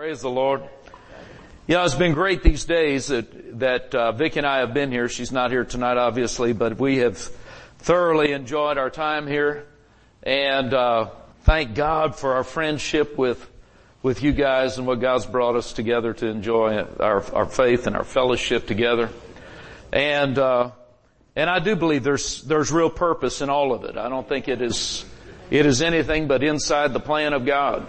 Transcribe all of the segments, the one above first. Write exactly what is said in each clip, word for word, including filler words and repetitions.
Praise the Lord. You know, it's been great these days that, that uh, Vicki and I have been here. She's not here tonight, obviously, but we have thoroughly enjoyed our time here. And uh, thank God for our friendship with with you guys and what God's brought us together to enjoy our, our faith and our fellowship together. And uh, and I do believe there's there's real purpose in all of it. I don't think it is it is anything but inside the plan of God.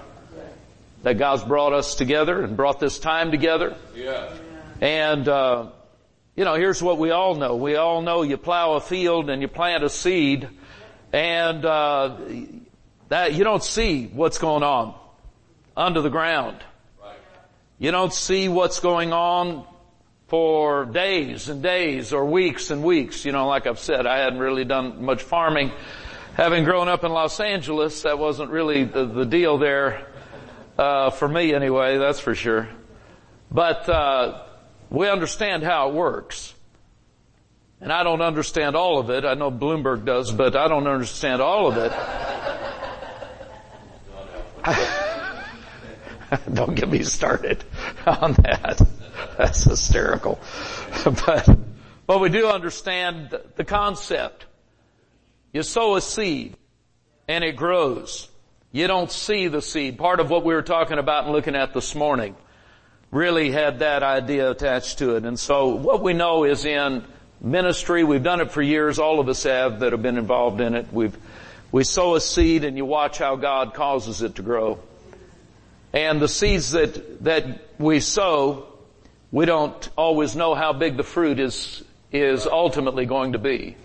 That God's brought us together and brought this time together. Yeah. And, uh, you know, here's what we all know. We all know you plow a field and you plant a seed and, uh, that, you don't see what's going on under the ground. Right. You don't see what's going on for days and days or weeks and weeks. You know, like I've said, I hadn't really done much farming. Having grown up in Los Angeles, that wasn't really the, the deal there. Uh, for me anyway, that's for sure. But, uh, we understand how it works. And I don't understand all of it. I know Bloomberg does, but I don't understand all of it. Don't get me started on that. That's hysterical. But, but we do understand the concept. You sow a seed and it grows. You don't see the seed. Part of what we were talking about and looking at this morning really had that idea attached to it. And so what we know is in ministry, we've done it for years, all of us have that have been involved in it. We've, we sow a seed and you watch how God causes it to grow. And the seeds that, that we sow, we don't always know how big the fruit is, is ultimately going to be.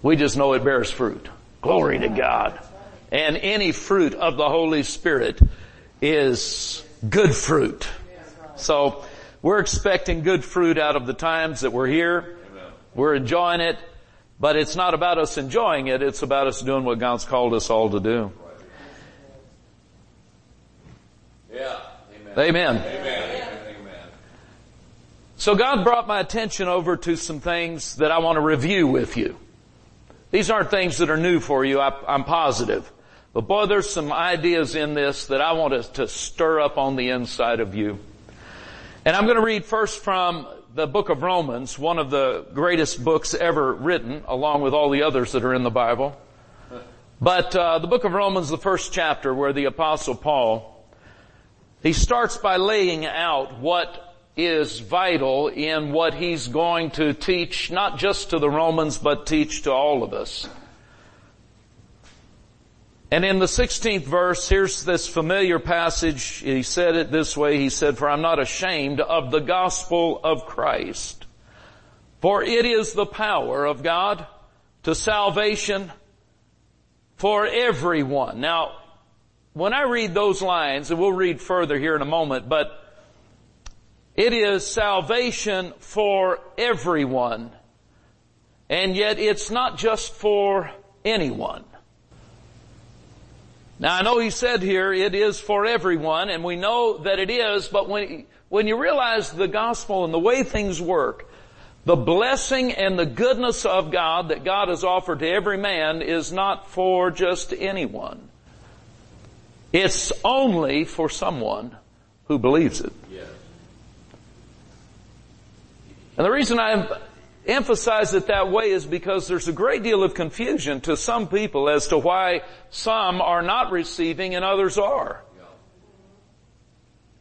We just know it bears fruit. Glory to God. And any fruit of the Holy Spirit is good fruit. So we're expecting good fruit out of the times that we're here. Amen. We're enjoying it, but it's not about us enjoying it. It's about us doing what God's called us all to do. Yeah. Amen. Amen. Amen. Amen. So God brought my attention over to some things that I want to review with you. These aren't things that are new for you. I, I'm positive. But boy, there's some ideas in this that I want us to stir up on the inside of you. And I'm going to read first from the book of Romans, one of the greatest books ever written, along with all the others that are in the Bible. But uh, the book of Romans, the first chapter, where the Apostle Paul, he starts by laying out what is vital in what he's going to teach, not just to the Romans, but teach to all of us. And in the sixteenth verse, here's this familiar passage. He said it this way. He said, "For I'm not ashamed of the gospel of Christ, for it is the power of God to salvation for everyone." Now, when I read those lines, and we'll read further here in a moment, but it is salvation for everyone, and yet it's not just for anyone. Now, I know he said here, it is for everyone, and we know that it is, but when, when you realize the gospel and the way things work, the blessing and the goodness of God that God has offered to every man is not for just anyone. It's only for someone who believes it. Yes. And the reason I emphasize it that way is because there's a great deal of confusion to some people as to why some are not receiving and others are.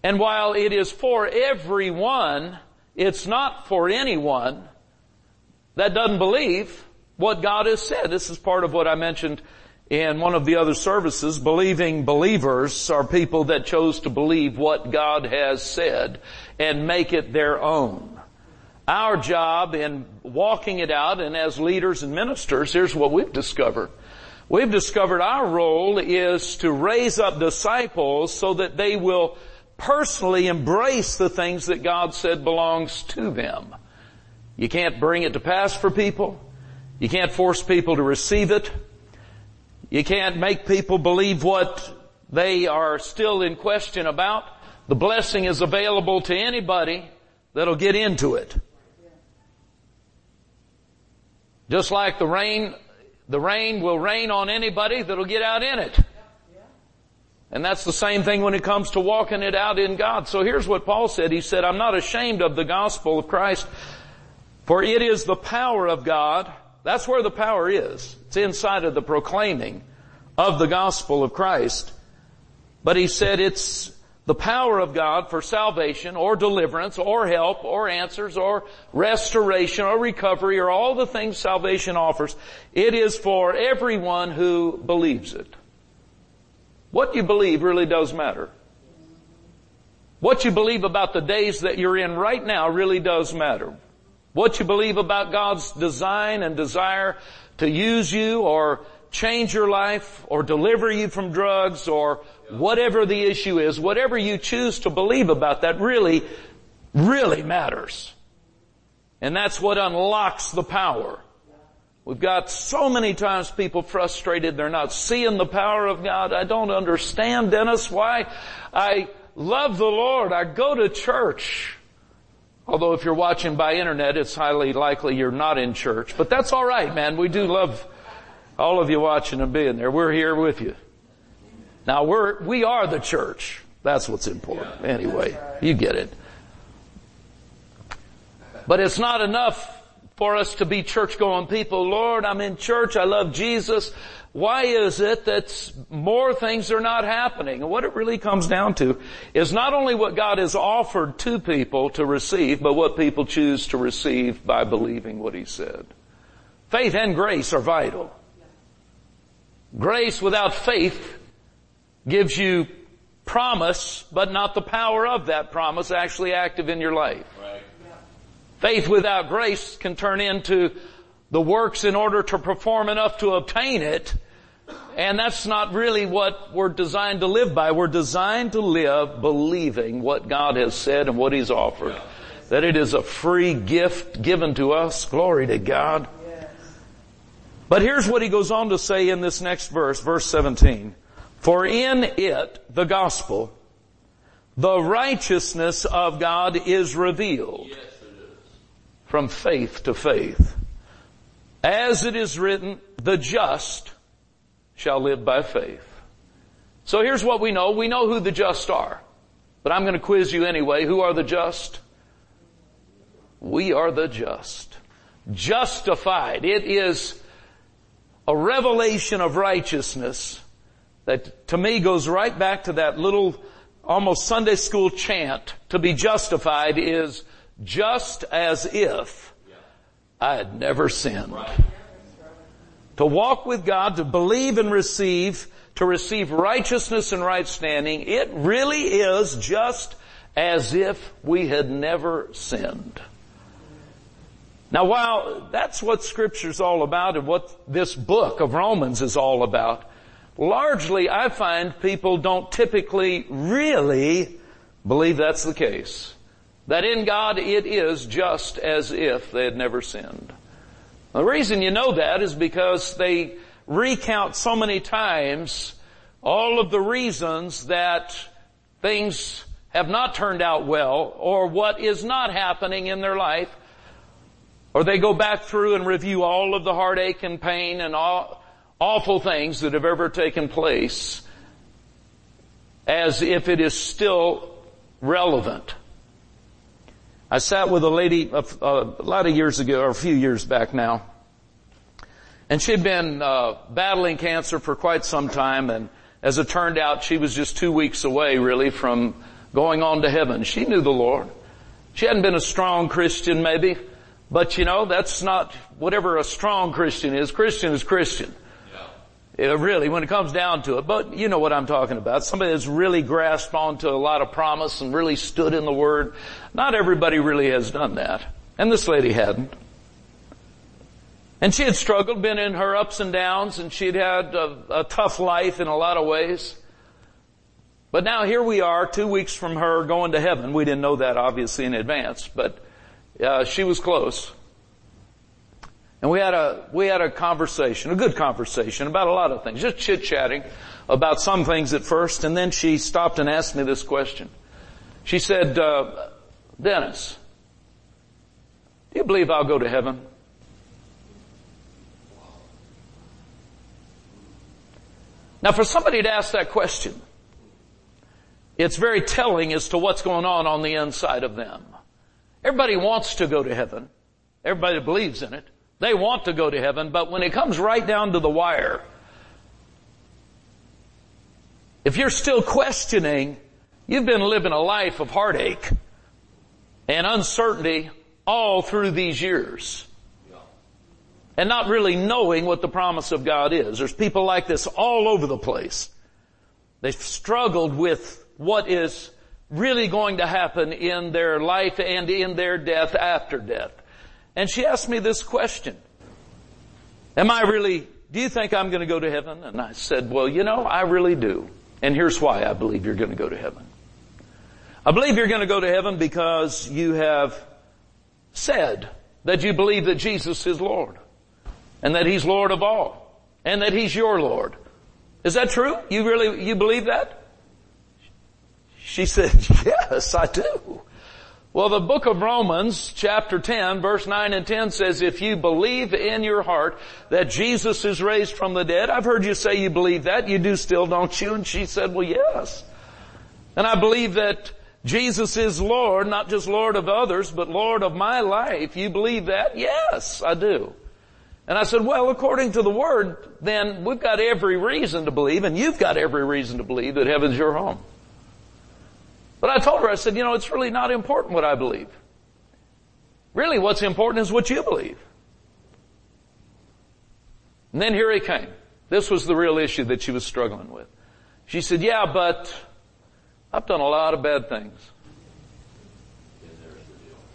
And while it is for everyone, it's not for anyone that doesn't believe what God has said. This is part of what I mentioned in one of the other services. Believing believers are people that chose to believe what God has said and make it their own. Our job in walking it out, and as leaders and ministers, here's what we've discovered. We've discovered our role is to raise up disciples so that they will personally embrace the things that God said belongs to them. You can't bring it to pass for people. You can't force people to receive it. You can't make people believe what they are still in question about. The blessing is available to anybody that'll get into it. Just like the rain, the rain will rain on anybody that'll get out in it. And that's the same thing when it comes to walking it out in God. So here's what Paul said. He said, I'm not ashamed of the gospel of Christ, for it is the power of God. That's where the power is. It's inside of the proclaiming of the gospel of Christ. But he said it's the power of God for salvation or deliverance or help or answers or restoration or recovery or all the things salvation offers. It is for everyone who believes it. What you believe really does matter. What you believe about the days that you're in right now really does matter. What you believe about God's design and desire to use you or change your life or deliver you from drugs or whatever the issue is, whatever you choose to believe about that really, really matters. And that's what unlocks the power. We've got so many times people frustrated. They're not seeing the power of God. I don't understand, Dennis, why I love the Lord. I go to church. Although if you're watching by internet, it's highly likely you're not in church. But that's all right, man. We do love all of you watching and being there. We're here with you. Now we're, we are the church. That's what's important. Anyway, you get it. But it's not enough for us to be church-going people. Lord, I'm in church. I love Jesus. Why is it that more things are not happening? And what it really comes down to is not only what God has offered to people to receive, but what people choose to receive by believing what He said. Faith and grace are vital. Grace without faith gives you promise, but not the power of that promise actually active in your life. Right. Yeah. Faith without grace can turn into the works in order to perform enough to obtain it, and that's not really what we're designed to live by. We're designed to live believing what God has said and what He's offered, yeah. That it is a free gift given to us. Glory to God. But here's what he goes on to say in this next verse, verse seventeen. For in it, the gospel, the righteousness of God is revealed. Yes, it is. From faith to faith. As it is written, the just shall live by faith. So here's what we know. We know who the just are. But I'm going to quiz you anyway. Who are the just? We are the just. Justified. It is a revelation of righteousness that to me goes right back to that little almost Sunday school chant. To be justified is just as if I had never sinned. Right. To walk with God, to believe and receive, to receive righteousness and right standing, it really is just as if we had never sinned. Now, while that's what Scripture's all about and what this book of Romans is all about, largely I find people don't typically really believe that's the case. That in God it is just as if they had never sinned. The reason you know that is because they recount so many times all of the reasons that things have not turned out well or what is not happening in their life. Or they go back through and review all of the heartache and pain and all awful things that have ever taken place as if it is still relevant. I sat with a lady a, a lot of years ago, or a few years back now, and she'd been uh, battling cancer for quite some time, and as it turned out, she was just two weeks away, really, from going on to heaven. She knew the Lord. She hadn't been a strong Christian, maybe. But you know, that's not whatever a strong Christian is. Christian is Christian. Yeah. It really, when it comes down to it. But you know what I'm talking about. Somebody that's really grasped onto a lot of promise and really stood in the Word. Not everybody really has done that. And this lady hadn't. And she had struggled, been in her ups and downs, and she'd had a, a tough life in a lot of ways. But now here we are, two weeks from her going to heaven. We didn't know that obviously in advance, but Uh, she was close. And we had a, we had a conversation, a good conversation about a lot of things, just chit-chatting about some things at first. And then she stopped and asked me this question. She said, uh, Dennis, do you believe I'll go to heaven? Now for somebody to ask that question, It's very telling as to what's going on on the inside of them. Everybody wants to go to heaven. Everybody believes in it. They want to go to heaven, but when it comes right down to the wire, if you're still questioning, you've been living a life of heartache and uncertainty all through these years and not really knowing what the promise of God is. There's people like this all over the place. They've struggled with what is really going to happen in their life and in their death after death. And she asked me this question. Am I really, do you think I'm going to go to heaven? And I said, well, you know, I really do. And here's why I believe you're going to go to heaven. I believe you're going to go to heaven because you have said that you believe that Jesus is Lord and that He's Lord of all and that He's your Lord. Is that true? You really, you believe that? She said, yes, I do. Well, the book of Romans, chapter ten, verse nine and ten says, if you believe in your heart that Jesus is raised from the dead, I've heard you say you believe that. You do still, don't you? And she said, well, yes. And I believe that Jesus is Lord, not just Lord of others, but Lord of my life. You believe that? Yes, I do. And I said, well, according to the Word, then we've got every reason to believe, and you've got every reason to believe that heaven's your home. But I told her, I said, you know, it's really not important what I believe. Really, what's important is what you believe. And then here he came. This was the real issue that she was struggling with. She said, yeah, but I've done a lot of bad things.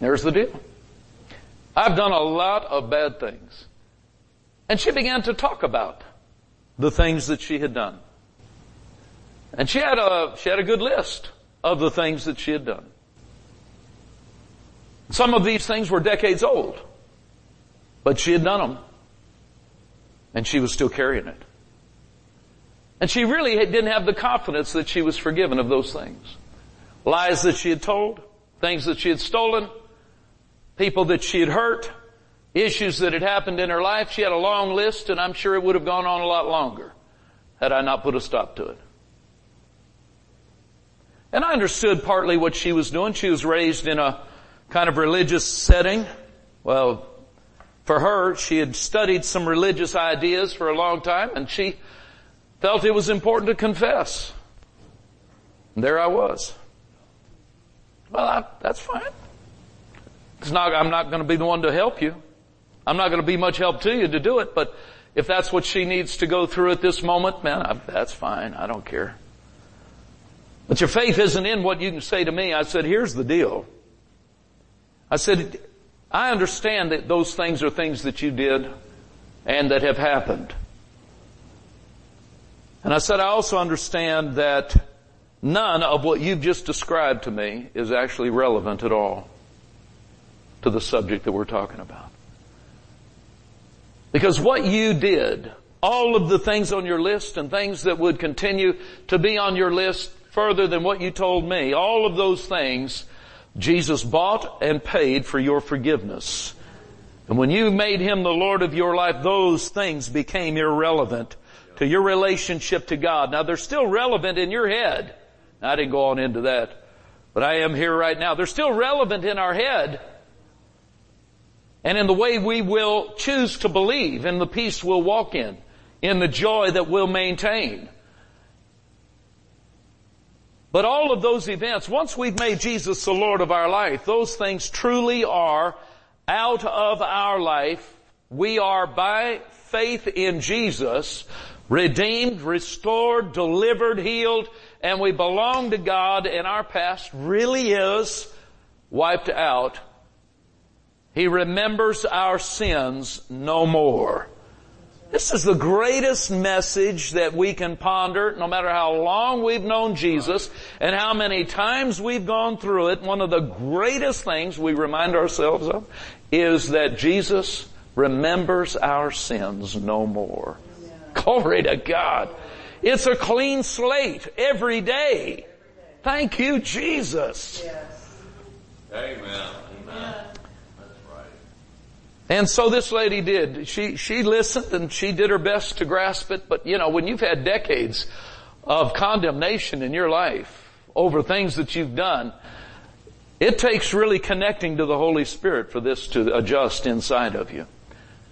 There's the deal. I've done a lot of bad things. And she began to talk about the things that she had done. And she had a, she had a good list of the things that she had done. Some of these things were decades old, but she had done them, and she was still carrying it. And she really didn't have the confidence that she was forgiven of those things. Lies that she had told, things that she had stolen, people that she had hurt, issues that had happened in her life. She had a long list, and I'm sure it would have gone on a lot longer had I not put a stop to it. And I understood partly what she was doing. She was raised in a kind of religious setting. Well, for her, she had studied some religious ideas for a long time, and she felt it was important to confess. And there I was. Well, I, that's fine. It's not, I'm not going to be the one to help you. I'm not going to be much help to you to do it, but if that's what she needs to go through at this moment, man, I, that's fine. I don't care. But your faith isn't in what you can say to me. I said, here's the deal. I said, I understand that those things are things that you did and that have happened. And I said, I also understand that none of what you've just described to me is actually relevant at all to the subject that we're talking about. Because what you did, all of the things on your list and things that would continue to be on your list further than what you told me, all of those things, Jesus bought and paid for your forgiveness. And when you made Him the Lord of your life, those things became irrelevant to your relationship to God. Now, they're still relevant in your head. Now, I didn't go on into that, but I am here right now. They're still relevant in our head and in the way we will choose to believe, in the peace we'll walk in, in the joy that we'll maintain. But all of those events, once we've made Jesus the Lord of our life, those things truly are out of our life. We are by faith in Jesus redeemed, restored, delivered, healed, and we belong to God, and our past really is wiped out. He remembers our sins no more. This is the greatest message that we can ponder, no matter how long we've known Jesus and how many times we've gone through it. One of the greatest things we remind ourselves of is that Jesus remembers our sins no more. Yeah. Glory to God. It's a clean slate every day. Thank you, Jesus. Yes. Amen. Amen. And so this lady did. She, she listened and she did her best to grasp it. But you know, when you've had decades of condemnation in your life, over things that you've done. It takes really connecting to the Holy Spirit for this to adjust inside of you.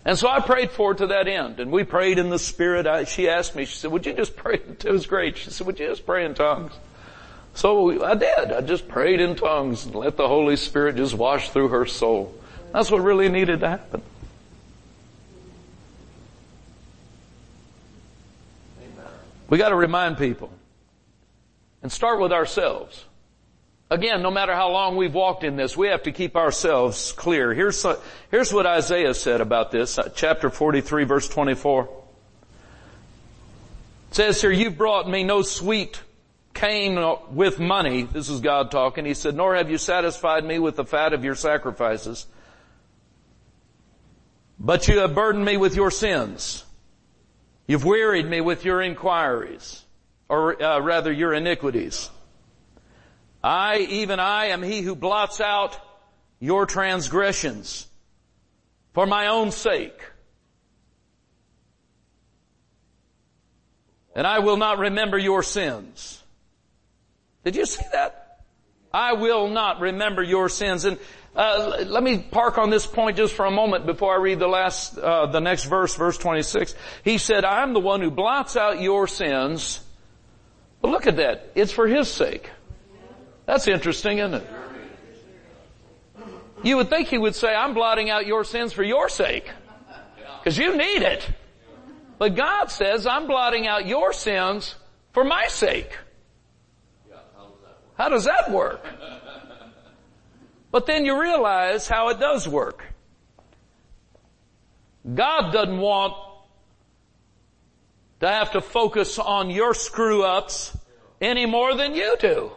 And so I prayed for her to that end, and we prayed in the Spirit. I, she asked me, she said, would you just pray? It was great. She said, would you just pray in tongues? So I did. I just prayed in tongues and let the Holy Spirit just wash through her soul. That's what really needed to happen. We got to remind people and start with ourselves. Again, no matter how long we've walked in this, we have to keep ourselves clear. Here's, here's what Isaiah said about this, chapter forty-three, verse twenty-four. It says here, you've brought me no sweet cane with money. This is God talking. He said, nor have you satisfied me with the fat of your sacrifices, but you have burdened me with your sins. You've wearied me with your inquiries, or uh, rather your iniquities. I, even I, am he who blots out your transgressions for my own sake. And I will not remember your sins. Did you see that? I will not remember your sins. And Uh, let me park on this point just for a moment before I read the last, uh, the next verse, verse twenty-six. He said, I'm the one who blots out your sins. But look at that. It's for his sake. That's interesting, isn't it? You would think he would say, I'm blotting out your sins for your sake. Because you need it. But God says, I'm blotting out your sins for my sake. How does that work? But then you realize how it does work. God doesn't want to have to focus on your screw-ups any more than you do.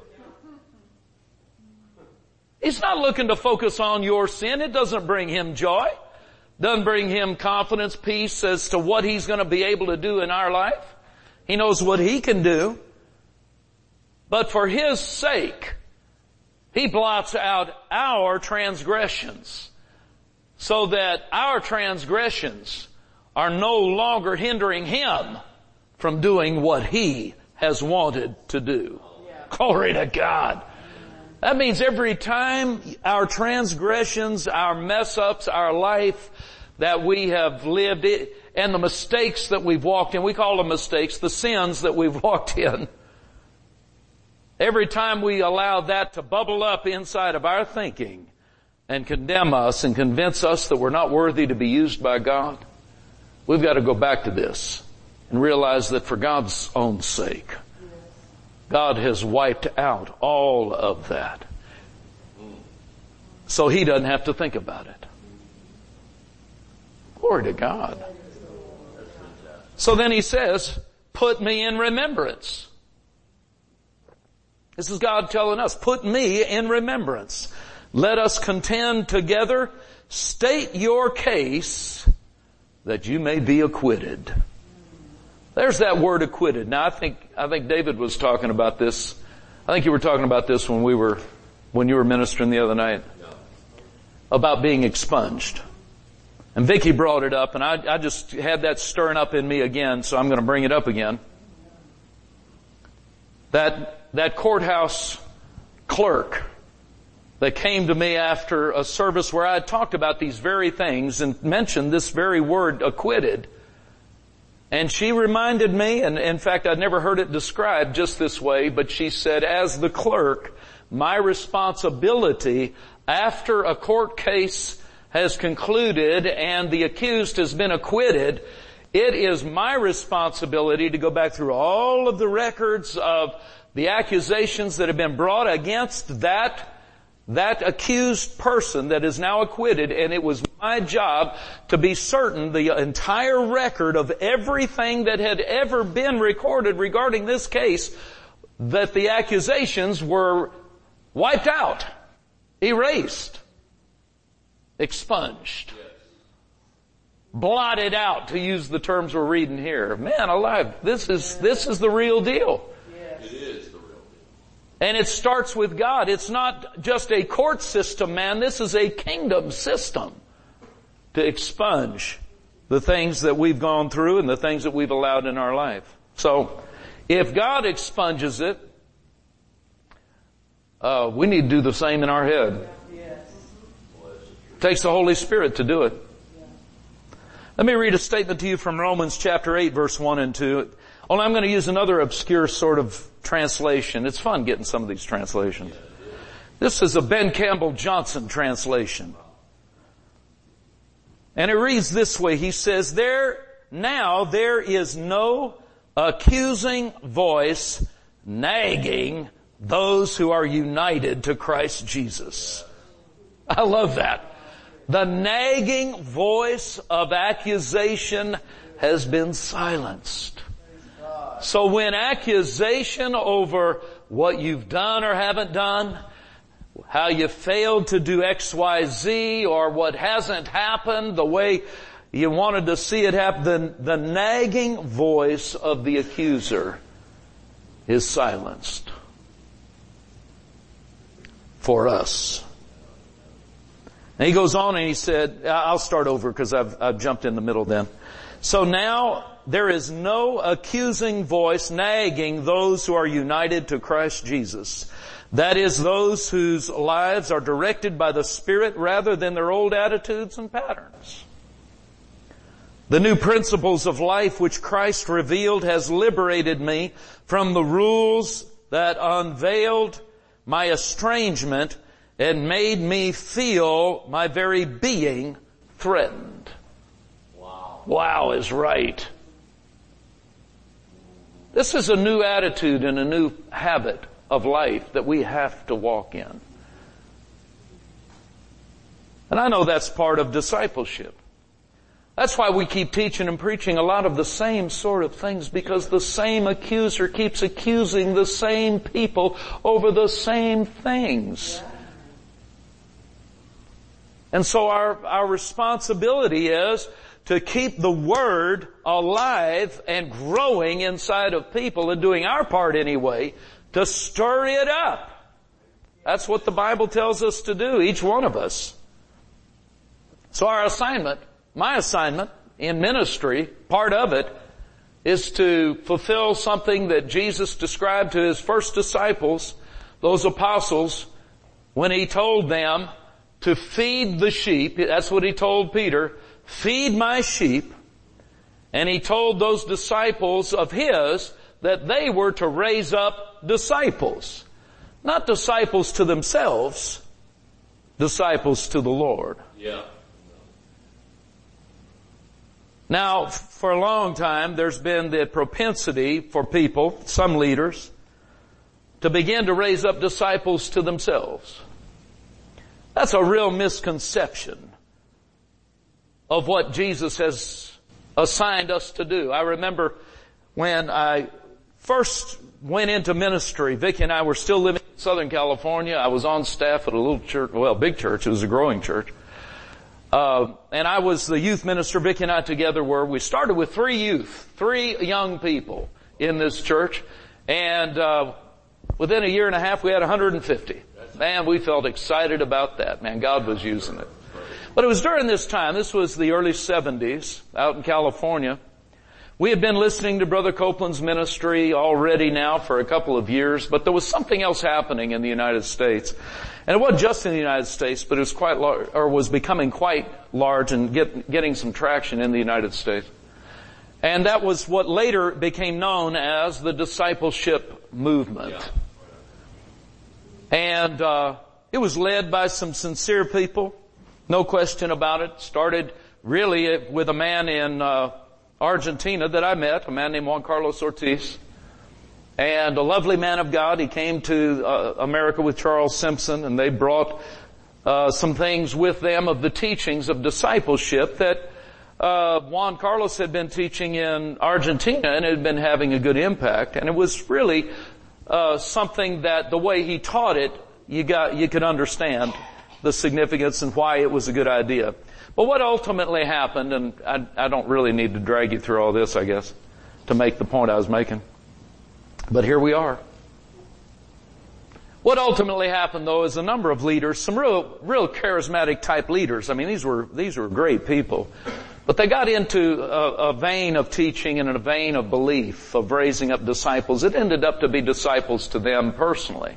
He's not looking to focus on your sin. It doesn't bring him joy. Doesn't bring him confidence, peace as to what he's going to be able to do in our life. He knows what he can do. But for his sake, he blots out our transgressions so that our transgressions are no longer hindering him from doing what he has wanted to do. Yeah. Glory to God. Amen. That means every time our transgressions, our mess-ups, our life that we have lived in, and the mistakes that we've walked in, we call them mistakes, the sins that we've walked in, every time we allow that to bubble up inside of our thinking and condemn us and convince us that we're not worthy to be used by God, we've got to go back to this and realize that for God's own sake, God has wiped out all of that. So he doesn't have to think about it. Glory to God. So then he says, put me in remembrance. This is God telling us, put me in remembrance. Let us contend together. State your case that you may be acquitted. There's that word acquitted. Now I think, I think David was talking about this. I think you were talking about this when we were, when you were ministering the other night. About being expunged. And Vicki brought it up and I, I just had that stirring up in me again, so I'm going to bring it up again. That, that courthouse clerk that came to me after a service where I had talked about these very things and mentioned this very word, acquitted. And she reminded me, and in fact I'd never heard it described just this way, but she said, as the clerk, my responsibility after a court case has concluded and the accused has been acquitted, it is my responsibility to go back through all of the records of the accusations that have been brought against that, that accused person that is now acquitted, and it was my job to be certain the entire record of everything that had ever been recorded regarding this case, that the accusations were wiped out, erased, expunged. Blotted out, to use the terms we're reading here. Man alive, this is, this is the real deal. Yes. It is the real deal. And it starts with God. It's not just a court system, man. This is a kingdom system to expunge the things that we've gone through and the things that we've allowed in our life. So, if God expunges it, Uh, we need to do the same in our head. Yes. It takes the Holy Spirit to do it. Yeah. Let me read a statement to you from Romans chapter eight, verse one and two. Only I'm going to use another obscure sort of translation. It's fun getting some of these translations. This is a Ben Campbell Johnson translation. And it reads this way. He says, there, now there is no accusing voice nagging those who are united to Christ Jesus. I love that. The nagging voice of accusation has been silenced. So when accusation over what you've done or haven't done, how you failed to do X, Y, Z, or what hasn't happened the way you wanted to see it happen, the, the nagging voice of the accuser is silenced for us. And he goes on and he said, I'll start over because I've, I've jumped in the middle then. So now there is no accusing voice nagging those who are united to Christ Jesus. That is, those whose lives are directed by the Spirit rather than their old attitudes and patterns. The new principles of life which Christ revealed has liberated me from the rules that unveiled my estrangement and made me feel my very being threatened. Wow. Wow is right. This is a new attitude and a new habit of life that we have to walk in. And I know that's part of discipleship. That's why we keep teaching and preaching a lot of the same sort of things, because the same accuser keeps accusing the same people over the same things. And so our, our responsibility is to keep the Word alive and growing inside of people, and doing our part anyway, to stir it up. That's what the Bible tells us to do, each one of us. So our assignment, my assignment in ministry, part of it, is to fulfill something that Jesus described to His first disciples, those apostles, when He told them to feed the sheep. That's what He told Peter, feed my sheep. And He told those disciples of His that they were to raise up disciples. Not disciples to themselves, disciples to the Lord. Yeah. Now, for a long time, there's been the propensity for people, some leaders, to begin to raise up disciples to themselves. That's a real misconception of what Jesus has assigned us to do. I remember when I first went into ministry, Vicki and I were still living in Southern California. I was on staff at a little church, well, big church. It was a growing church. Uh, and I was the youth minister. Vicki and I together were, we started with three youth, three young people in this church. And, uh, within a year and a half, we had one hundred fifty. Man, we felt excited about that. Man, God was using it. But it was during this time, this was the early seventies out in California. We had been listening to Brother Copeland's ministry already now for a couple of years, but there was something else happening in the United States. And it wasn't just in the United States, but it was quite large, or was becoming quite large and get, getting some traction in the United States. And that was what later became known as the discipleship movement. Yeah. And, uh, it was led by some sincere people, no question about it. Started really with a man in, uh, Argentina that I met, a man named Juan Carlos Ortiz, and a lovely man of God. He came to uh, America with Charles Simpson, and they brought uh, some things with them of the teachings of discipleship that uh, Juan Carlos had been teaching in Argentina, and it had been having a good impact. And it was really uh, something that the way he taught it, you got you could understand the significance and why it was a good idea. But what ultimately happened, and I, I don't really need to drag you through all this, I guess, to make the point I was making. But here we are. What ultimately happened, though, is a number of leaders, some real, real charismatic type leaders. I mean, these were these were great people, but they got into a, a vein of teaching and a vein of belief of raising up disciples. It ended up to be disciples to them personally.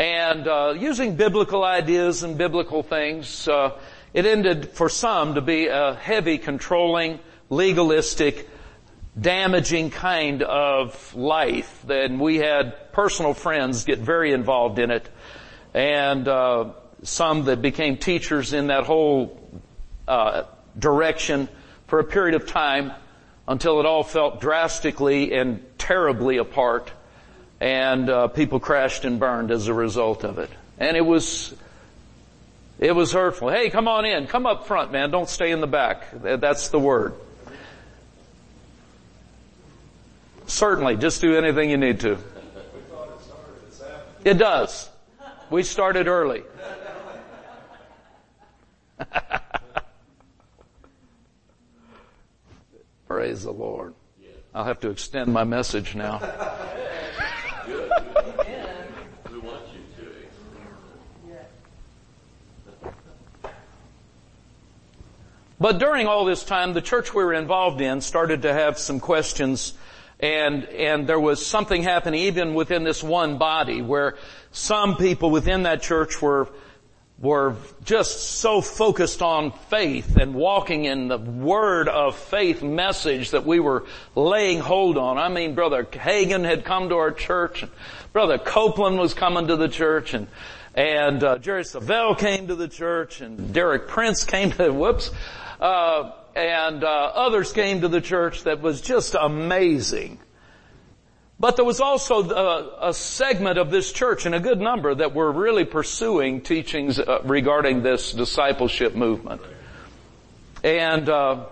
and uh, using biblical ideas and biblical things, uh, it ended for some to be a heavy, controlling, legalistic, damaging kind of life. Then we had personal friends get very involved in it, and uh, some that became teachers in that whole uh, direction for a period of time, until it all fell drastically and terribly apart, and uh, people crashed and burned as a result of it. And it was it was hurtful. Hey, come on in. Come up front, man. Don't stay in the back. That's the word. Certainly, just do anything you need to. We thought it started this afternoon. It does. We started early. Praise the Lord. I'll have to extend my message now. Good. We want you to. But during all this time, the church we were involved in started to have some questions, and and there was something happening even within this one body where some people within that church were were just so focused on faith and walking in the word of faith message that we were laying hold on. I mean, Brother Hagin had come to our church, and Brother Copeland was coming to the church, and and uh, Jerry Savelle came to the church, and Derek Prince came to, whoops, uh and uh, others came to the church. That was just amazing. But there was also a, a segment of this church, and a good number, that were really pursuing teachings uh, regarding this discipleship movement. And, uh,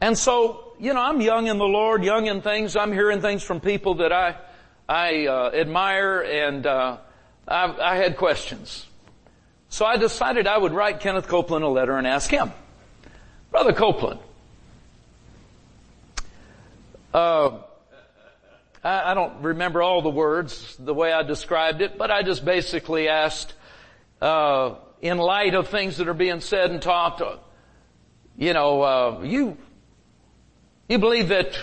and so, you know, I'm young in the Lord, young in things. I'm hearing things from people that I, I, uh, admire, and, uh, I, I had questions. So I decided I would write Kenneth Copeland a letter and ask him, Brother Copeland, uh, I don't remember all the words, the way I described it, but I just basically asked, uh, in light of things that are being said and taught, uh, you know, uh, you, you believe that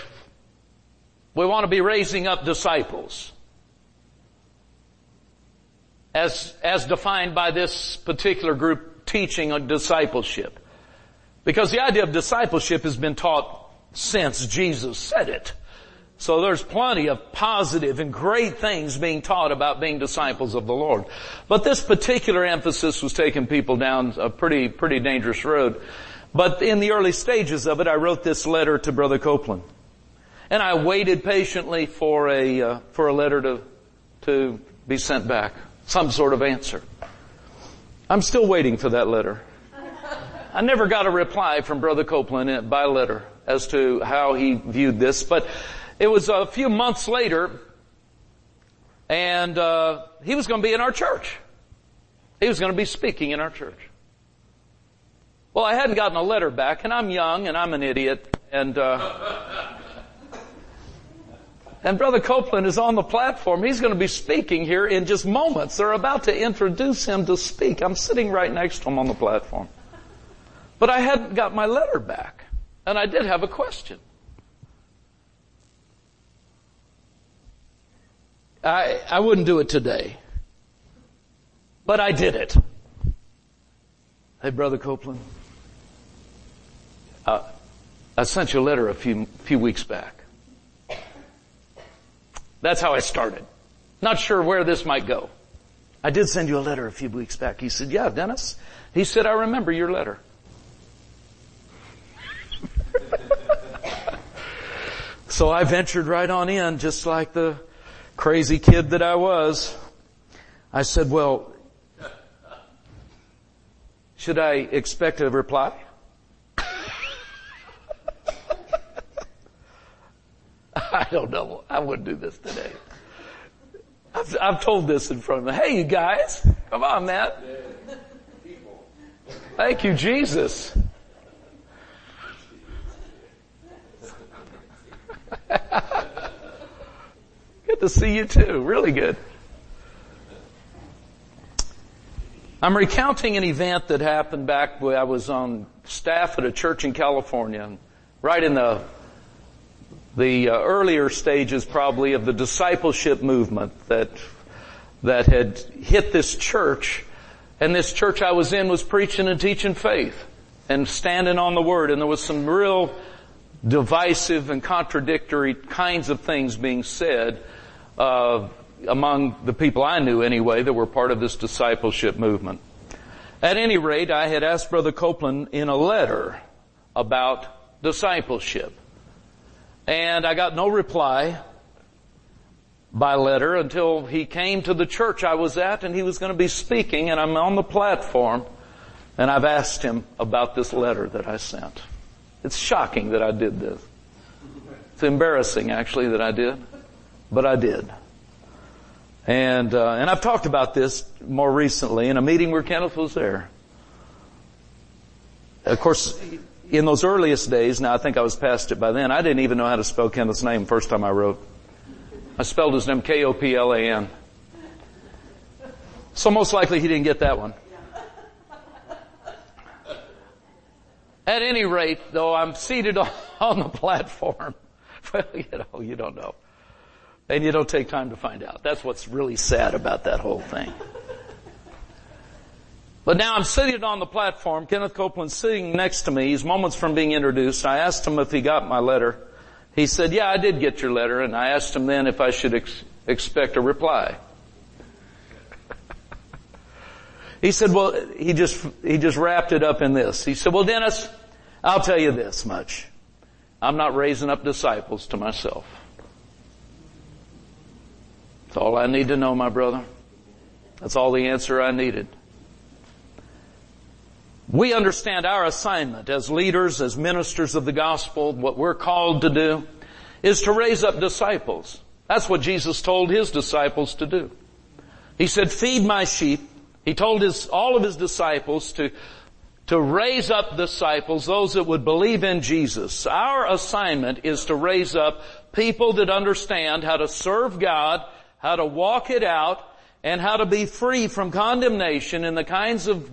we want to be raising up disciples as, as defined by this particular group teaching on discipleship. Because the idea of discipleship has been taught since Jesus said it. So there's plenty of positive and great things being taught about being disciples of the Lord. But this particular emphasis was taking people down a pretty, pretty dangerous road. But in the early stages of it, I wrote this letter to Brother Copeland. And I waited patiently for a, uh, for a letter to, to be sent back. Some sort of answer. I'm still waiting for that letter. I never got a reply from Brother Copeland by letter as to how he viewed this, but it was a few months later, and uh he was going to be in our church. He was going to be speaking in our church. Well, I hadn't gotten a letter back, and I'm young, and I'm an idiot, and uh and Brother Copeland is on the platform. He's going to be speaking here in just moments. They're about to introduce him to speak. I'm sitting right next to him on the platform. But I hadn't got my letter back, and I did have a question. I, I wouldn't do it today, but I did it. Hey, Brother Copeland, uh, I sent you a letter a few few weeks back. That's how I started. Not sure where this might go. I did send you a letter a few weeks back. He said, yeah, Dennis. He said, I remember your letter. So I ventured right on in, just like the crazy kid that I was. I said, well, should I expect a reply? I don't know. I wouldn't do this today. I've, I've told this in front of me. Hey, you guys, come on, man. Thank you, Jesus. Good to see you too. Really good. I'm recounting an event that happened back when I was on staff at a church in California, right in the the uh, earlier stages probably of the discipleship movement that that had hit this church, and this church I was in was preaching and teaching faith and standing on the Word, and there was some real divisive and contradictory kinds of things being said uh, among the people I knew anyway that were part of this discipleship movement. At any rate, I had asked Brother Copeland in a letter about discipleship, and I got no reply by letter until he came to the church I was at, and he was going to be speaking, and I'm on the platform, and I've asked him about this letter that I sent. It's shocking that I did this. It's embarrassing, actually, that I did, but I did. And uh, and I've talked about this more recently in a meeting where Kenneth was there. Of course, in those earliest days, now I think I was past it by then, I didn't even know how to spell Kenneth's name the first time I wrote. I spelled his name K O P L A N. So most likely he didn't get that one. At any rate, though, I'm seated on the platform. Well, you know, you don't know. And you don't take time to find out. That's what's really sad about that whole thing. But now I'm seated on the platform. Kenneth Copeland's sitting next to me. He's moments from being introduced. I asked him if he got my letter. He said, yeah, I did get your letter. And I asked him then if I should ex- expect a reply. He said, well, he just, he just wrapped it up in this. He said, well, Dennis, I'll tell you this much. I'm not raising up disciples to myself. That's all I need to know, my brother. That's all the answer I needed. We understand our assignment as leaders, as ministers of the gospel, what we're called to do is to raise up disciples. That's what Jesus told his disciples to do. He said, feed my sheep. He told his, all of his disciples to, to raise up disciples, those that would believe in Jesus. Our assignment is to raise up people that understand how to serve God, how to walk it out, and how to be free from condemnation and the kinds of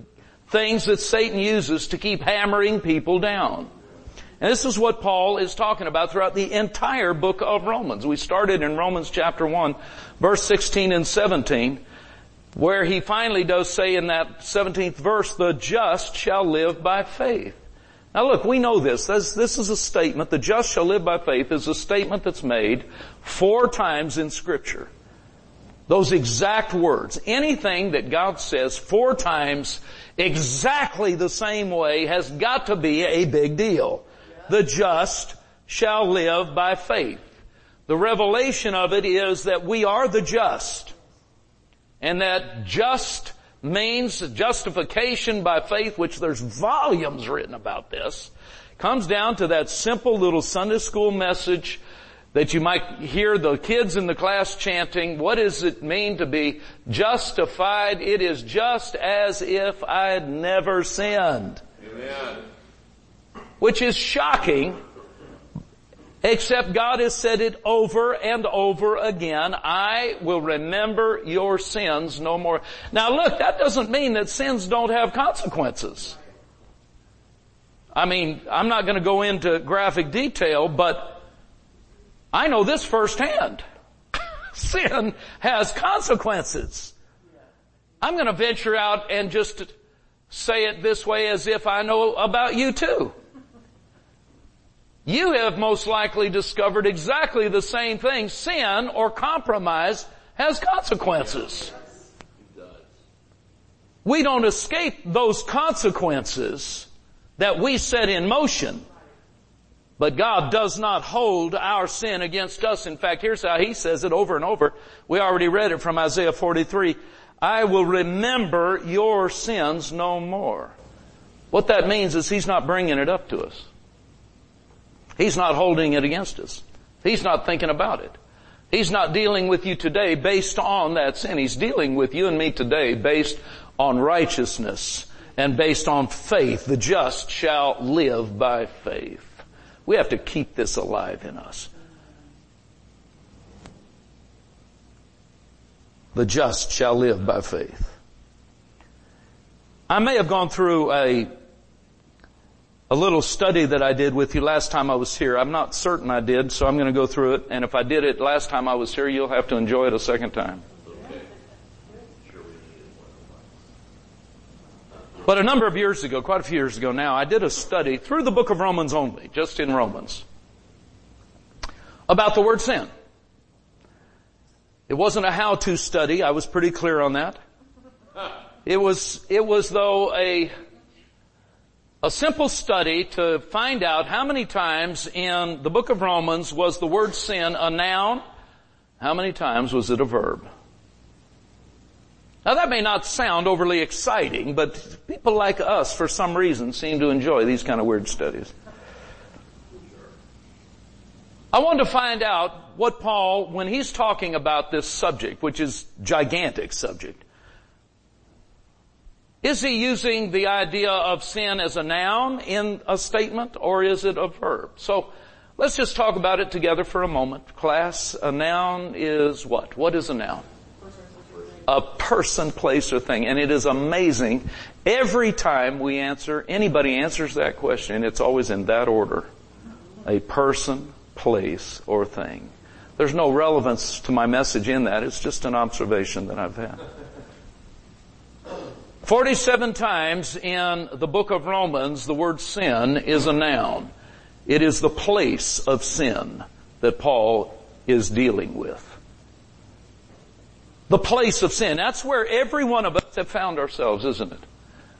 things that Satan uses to keep hammering people down. And this is what Paul is talking about throughout the entire book of Romans. We started in Romans chapter one, verse sixteen and seventeen. Where he finally does say in that seventeenth verse, the just shall live by faith. Now look, we know this. This, this is a statement, the just shall live by faith, is a statement that's made four times in Scripture. Those exact words. Anything that God says four times exactly the same way has got to be a big deal. The just shall live by faith. The revelation of it is that we are the just. And that just means justification by faith, which there's volumes written about this, comes down to that simple little Sunday school message that you might hear the kids in the class chanting, what does it mean to be justified? It is just as if I'd never sinned. Amen. Which is shocking. Except God has said it over and over again, I will remember your sins no more. Now look, that doesn't mean that sins don't have consequences. I mean, I'm not going to go into graphic detail, but I know this firsthand. Sin has consequences. I'm going to venture out and just say it this way as if I know about you too. You have most likely discovered exactly the same thing. Sin or compromise has consequences. We don't escape those consequences that we set in motion. But God does not hold our sin against us. In fact, here's how he says it over and over. We already read it from Isaiah forty-three. I will remember your sins no more. What that means is he's not bringing it up to us. He's not holding it against us. He's not thinking about it. He's not dealing with you today based on that sin. He's dealing with you and me today based on righteousness and based on faith. The just shall live by faith. We have to keep this alive in us. The just shall live by faith. I may have gone through a A little study that I did with you last time I was here. I'm not certain I did, so I'm going to go through it. And if I did it last time I was here, you'll have to enjoy it a second time. Okay. But a number of years ago, quite a few years ago now, I did a study through the book of Romans only, just in Romans, about the word sin. It wasn't a how-to study. I was pretty clear on that. It was, it was though a, a simple study to find out how many times in the book of Romans was the word sin a noun, how many times was it a verb. Now that may not sound overly exciting, but people like us for some reason seem to enjoy these kind of weird studies. I wanted to find out what Paul, when he's talking about this subject, which is gigantic subject, is he using the idea of sin as a noun in a statement, or is it a verb? So let's just talk about it together for a moment. Class, a noun is what? What is a noun? A person, place, or thing. And it is amazing. Every time we answer, anybody answers that question, it's always in that order. A person, place, or thing. There's no relevance to my message in that. It's just an observation that I've had. forty-seven times in the book of Romans, the word sin is a noun. It is the place of sin that Paul is dealing with. The place of sin. That's where every one of us have found ourselves, isn't it?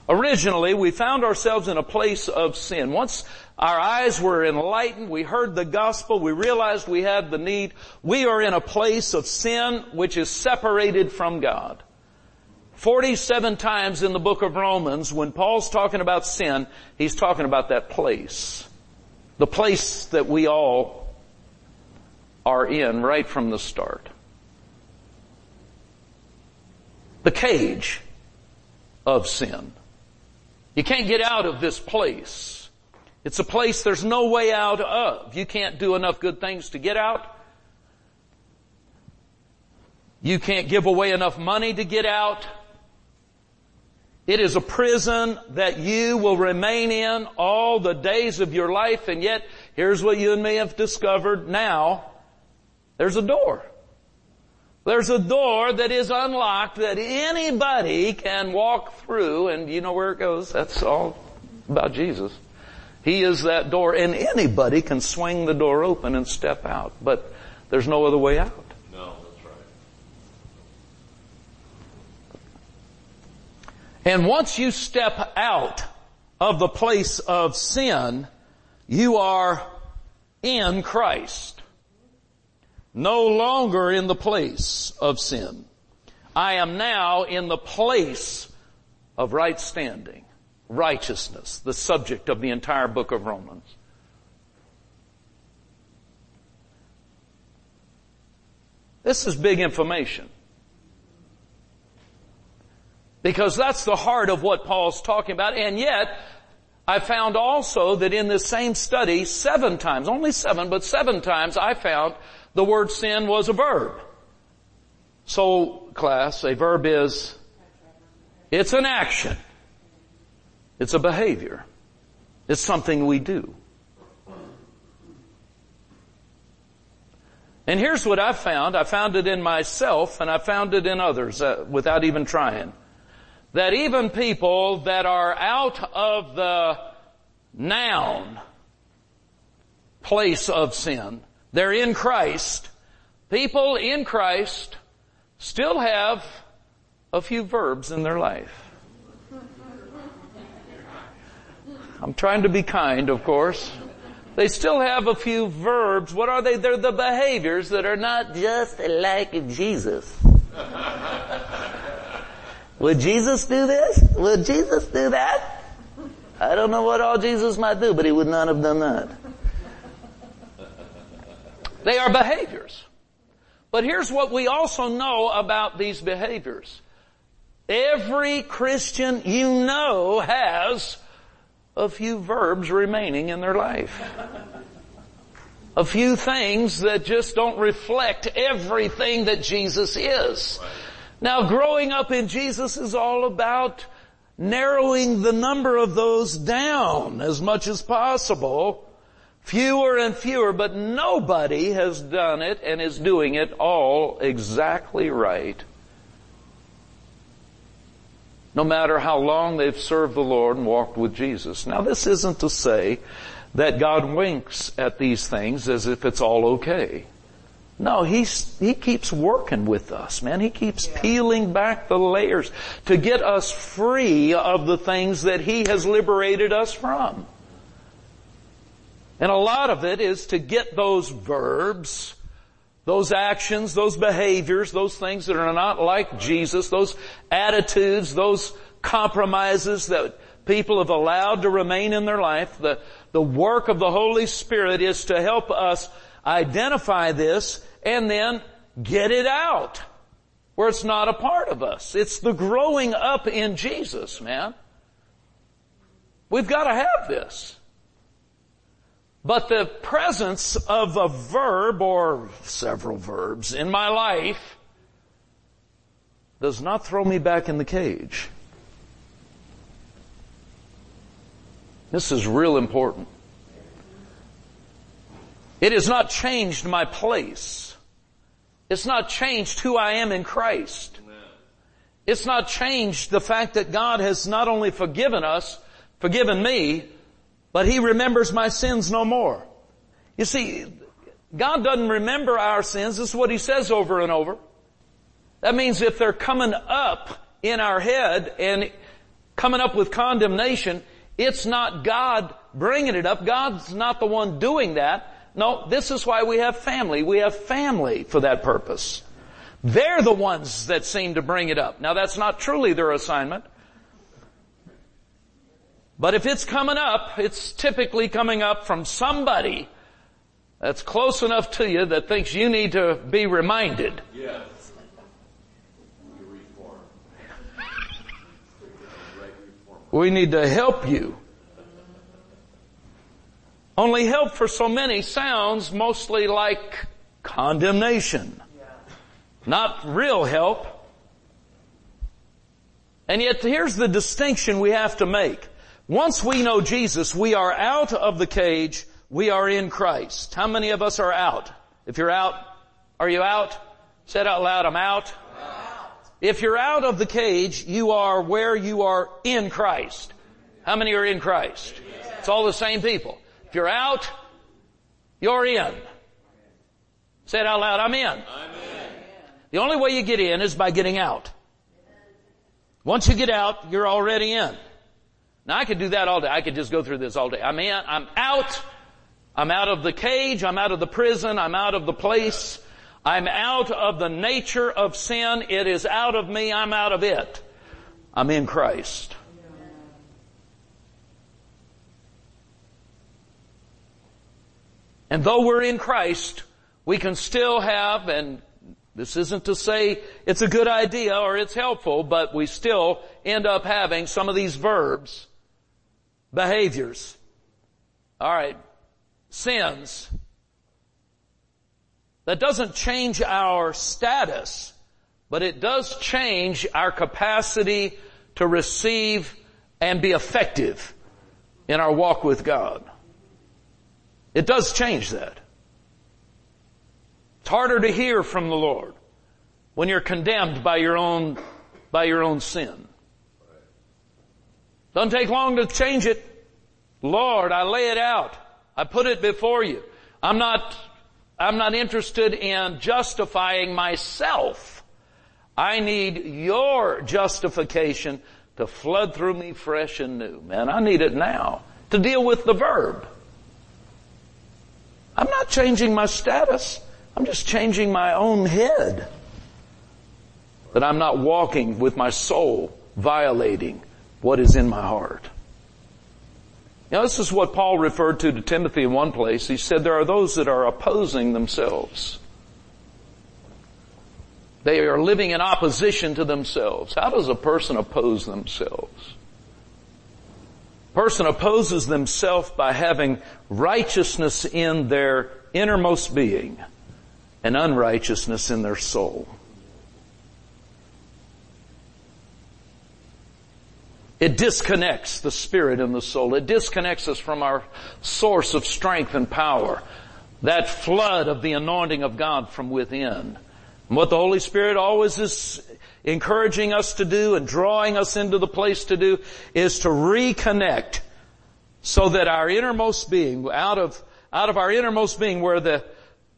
Originally, we found ourselves in a place of sin. Once our eyes were enlightened, we heard the gospel, we realized we had the need. We are in a place of sin which is separated from God. forty-seven times in the book of Romans, when Paul's talking about sin, he's talking about that place. The place that we all are in right from the start. The cage of sin. You can't get out of this place. It's a place there's no way out of. You can't do enough good things to get out. You can't give away enough money to get out. It is a prison that you will remain in all the days of your life. And yet, here's what you and me have discovered now. There's a door. There's a door that is unlocked that anybody can walk through, and you know where it goes. That's all about Jesus. He is that door, and anybody can swing the door open and step out, but there's no other way out. No, that's right. And once you step out of the place of sin, you are in Christ. No longer in the place of sin. I am now in the place of right standing, righteousness, the subject of the entire book of Romans. This is big information. Because that's the heart of what Paul's talking about. And yet, I found also that in this same study, seven times, only seven, but seven times I found the word sin was a verb. So, class, a verb is, it's an action. It's a behavior. It's something we do. And here's what I found. I found it in myself and I found it in others uh, without even trying. That even people that are out of the noun place of sin, they're in Christ. People in Christ still have a few verbs in their life. I'm trying to be kind, of course. They still have a few verbs. What are they? They're the behaviors that are not just like Jesus. Would Jesus do this? Would Jesus do that? I don't know what all Jesus might do, but he would not have done that. They are behaviors. But here's what we also know about these behaviors. Every Christian you know has a few verbs remaining in their life. A few things that just don't reflect everything that Jesus is. Now, growing up in Jesus is all about narrowing the number of those down as much as possible. Fewer and fewer, but nobody has done it and is doing it all exactly right. no matter how long they've served the Lord and walked with Jesus. Now, this isn't to say that God winks at these things as if it's all okay. No, he's, he keeps working with us, man. He keeps yeah. peeling back the layers to get us free of the things that he has liberated us from. And a lot of it is to get those verbs, those actions, those behaviors, those things that are not like Jesus, those attitudes, those compromises that people have allowed to remain in their life. The, the work of the Holy Spirit is to help us identify this and then get it out where it's not a part of us. It's the growing up in Jesus, man. We've got to have this. But the presence of a verb or several verbs in my life does not throw me back in the cage. This is real important. It has not changed my place. It's not changed who I am in Christ. It's not changed the fact that God has not only forgiven us, forgiven me, but he remembers my sins no more. You see, God doesn't remember our sins. This is what he says over and over. That means if they're coming up in our head and coming up with condemnation, it's not God bringing it up. God's not the one doing that. No, this is why we have family. We have family for that purpose. They're the ones that seem to bring it up. Now, that's not truly their assignment. But if it's coming up, it's typically coming up from somebody that's close enough to you that thinks you need to be reminded. Yes. We reform. Right reform. We need to help you. Only help for so many sounds mostly like condemnation. Yeah. Not real help. And yet here's the distinction we have to make. Once we know Jesus, we are out of the cage. We are in Christ. How many of us are out? If you're out, are you out? Say it out loud, I'm out. I'm out. If you're out of the cage, you are where you are in Christ. How many are in Christ? Yeah. It's all the same people. If you're out, you're in. Say it out loud, I'm in. I'm in. The only way you get in is by getting out. Once you get out, you're already in. Now, I could do that all day. I could just go through this all day. I'm in. I'm out. I'm out of the cage. I'm out of the prison. I'm out of the place. I'm out of the nature of sin. It is out of me. I'm out of it. I'm in Christ. And though we're in Christ, we can still have, and this isn't to say it's a good idea or it's helpful, but we still end up having some of these verbs. Behaviors. All right. Sins. That doesn't change our status, but it does change our capacity to receive and be effective in our walk with God. It does change that. It's harder to hear from the Lord when you're condemned by your own, by your own sin. Doesn't take long to change it. Lord, I lay it out. I put it before you. I'm not, I'm not interested in justifying myself. I need your justification to flood through me fresh and new. Man, I need it now to deal with the verb. I'm not changing my status. I'm just changing my own head. That I'm not walking with my soul violating what is in my heart. Now, this is what Paul referred to to Timothy in one place. He said there are those that are opposing themselves. They are living in opposition to themselves. How does a person oppose themselves? A person opposes themselves by having righteousness in their innermost being and unrighteousness in their soul. It disconnects the spirit and the soul. It disconnects us from our source of strength and power. That flood of the anointing of God from within And what the Holy Spirit always is encouraging us to do and drawing us into the place to do is to reconnect so that our innermost being, out of, out of our innermost being where the,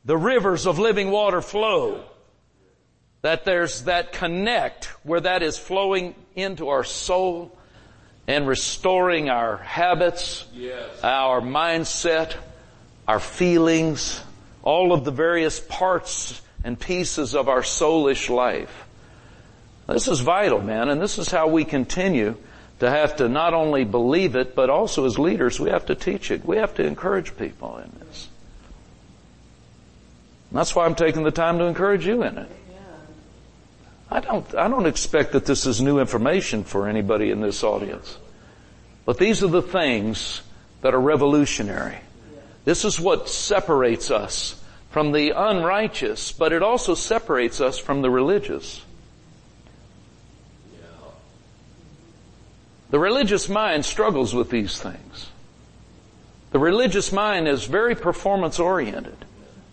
the rivers of living water flow, that there's that connect where that is flowing into our soul and restoring our habits, yes, our mindset, our feelings, all of the various parts and pieces of our soulish life. This is vital, man, and this is how we continue to have to not only believe it, but also as leaders, we have to teach it. We have to encourage people in this. And that's why I'm taking the time to encourage you in it. I don't, I don't expect that this is new information for anybody in this audience. But these are the things that are revolutionary. This is what separates us from the unrighteous, but it also separates us from the religious. The religious mind struggles with these things. The religious mind is very performance-oriented.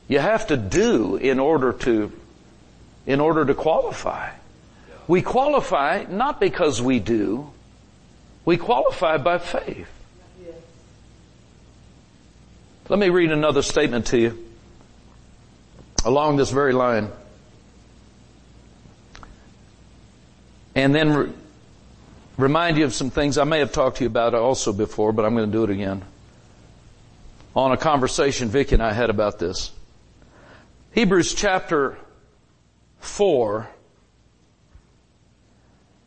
You have to do in order to, in order to qualify. We qualify not because we do. We qualify by faith. Let me read another statement to you along this very line. And then re- remind you of some things I may have talked to you about also before, but I'm going to do it again. On a conversation Vicki and I had about this. Hebrews chapter four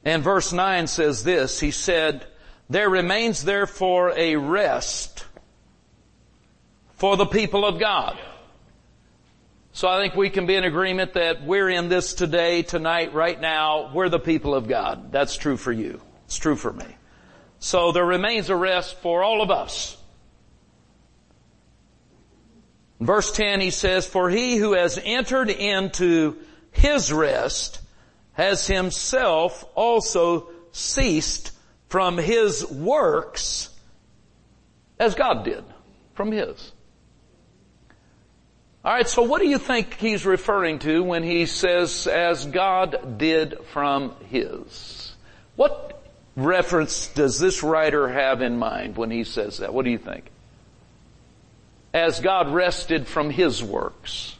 and verse nine says this. He said, "There remains therefore a rest for the people of God." So I think we can be in agreement that we're in this today, tonight, right now. We're the people of God. That's true for you. It's true for me. So there remains a rest for all of us. In verse ten, he says, "For he who has entered into his rest has himself also ceased from his works as God did from his." All right, so what do you think he's referring to when he says, as God did from his? What reference does this writer have in mind when he says that? What do you think? As God rested from his works.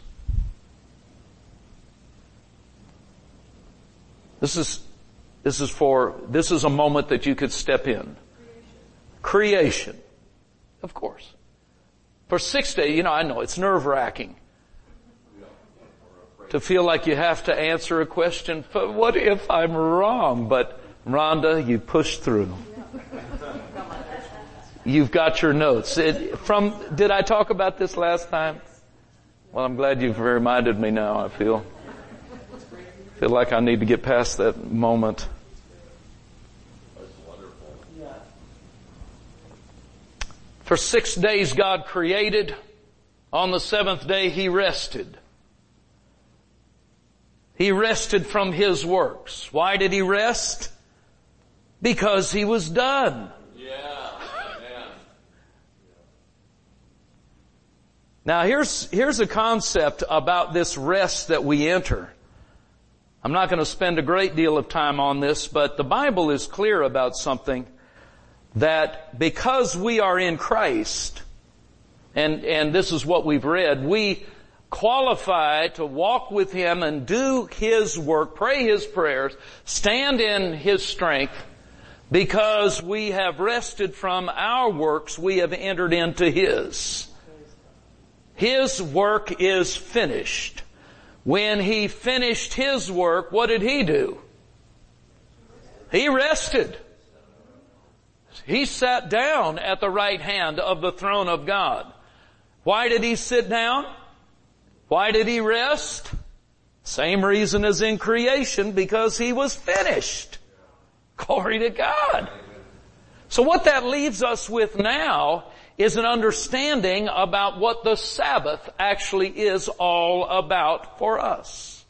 This is, this is for, this is a moment that you could step in. Creation. Creation. Of course. For six days, you know, I know it's nerve-wracking to feel like you have to answer a question, but what if I'm wrong? But Rhonda, you pushed through. You've got your notes. It, from, did I talk about this last time? Well, I'm glad you've reminded me now, I feel. I feel like I need to get past that moment. For six days God created. On the seventh day He rested. He rested from His works. Why did He rest? Because He was done. Yeah. Yeah. Now here's, here's a concept about this rest that we enter. I'm not going to spend a great deal of time on this, but the Bible is clear about something. That because we are in Christ, and, and this is what we've read, we qualify to walk with Him and do His work, pray His prayers, stand in His strength, because we have rested from our works, we have entered into His. His work is finished. When He finished His work, what did He do? He rested. He sat down at the right hand of the throne of God. Why did He sit down? Why did He rest? Same reason as in creation, because He was finished. Glory to God. So what that leaves us with now is an understanding about what the Sabbath actually is all about for us.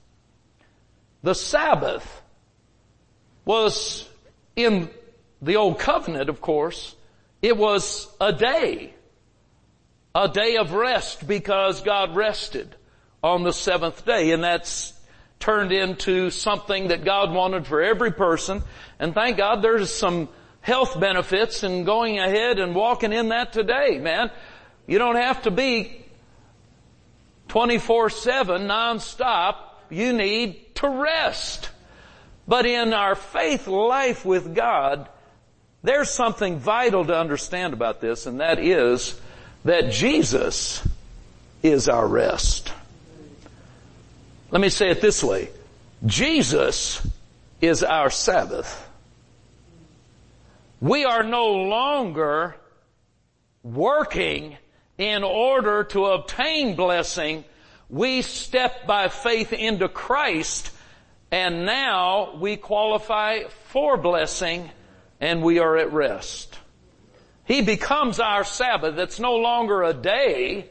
The Sabbath was in the Old Covenant, of course, it was a day, a day of rest because God rested on the seventh day. And that's turned into something that God wanted for every person. And thank God there's some health benefits in going ahead and walking in that today, man. You don't have to be twenty-four seven nonstop. You need to rest. But in our faith life with God, there's something vital to understand about this, and that is that Jesus is our rest. Let me say it this way. Jesus is our Sabbath. We are no longer working in order to obtain blessing. We step by faith into Christ, and now we qualify for blessing, and we are at rest. He becomes our Sabbath. It's no longer a day.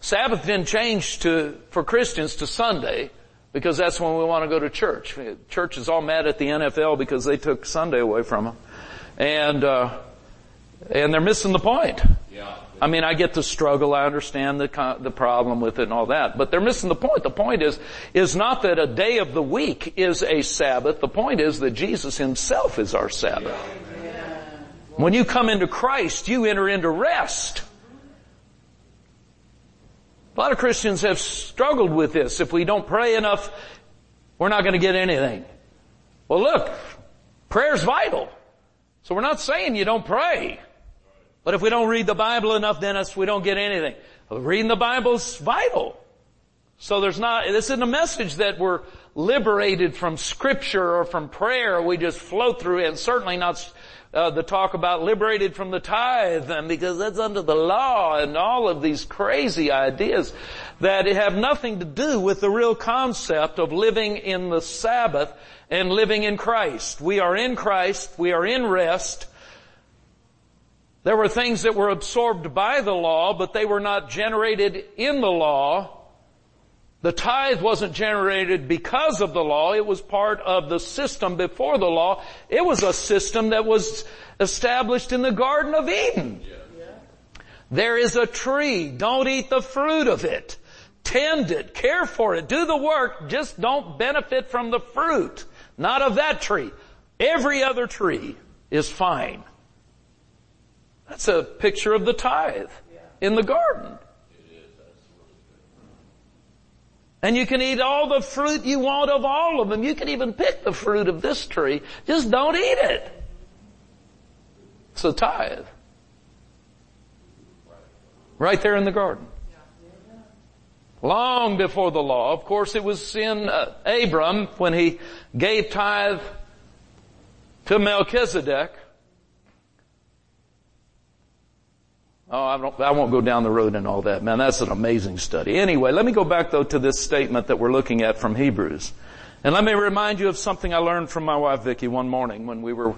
Sabbath then changed to, for Christians, to Sunday, because that's when we want to go to church. Church is all mad at the N F L because they took Sunday away from them. And, uh, and they're missing the point. Yeah. I mean, I get the struggle. I understand the the problem with it and all that. But they're missing the point. The point is, is not that a day of the week is a Sabbath. The point is that Jesus himself is our Sabbath. Yeah. When you come into Christ, you enter into rest. A lot of Christians have struggled with this. If we don't pray enough, we're not going to get anything. Well, look, prayer's vital. So we're not saying you don't pray. But if we don't read the Bible enough, then we don't get anything. Reading the Bible's vital. So there's not, this isn't a message that we're liberated from Scripture or from prayer. We just float through it. And certainly not uh, the talk about liberated from the tithe, and because that's under the law, and all of these crazy ideas that have nothing to do with the real concept of living in the Sabbath and living in Christ. We are in Christ. We are in rest. There were things that were absorbed by the law, but they were not generated in the law. The tithe wasn't generated because of the law. It was part of the system before the law. It was a system that was established in the Garden of Eden. Yeah. Yeah. There is a tree. Don't eat the fruit of it. Tend it. Care for it. Do the work. Just don't benefit from the fruit. Not of that tree. Every other tree is fine. That's a picture of the tithe in the garden. And you can eat all the fruit you want of all of them. You can even pick the fruit of this tree. Just don't eat it. It's a tithe. Right there in the garden. Long before the law. Of course, it was in uh, Abram when he gave tithe to Melchizedek. Oh, I, don't, I won't go down the road and all that, man. That's an amazing study. Anyway, let me go back, though, to this statement that we're looking at from Hebrews. And let me remind you of something I learned from my wife, Vicki, one morning when we were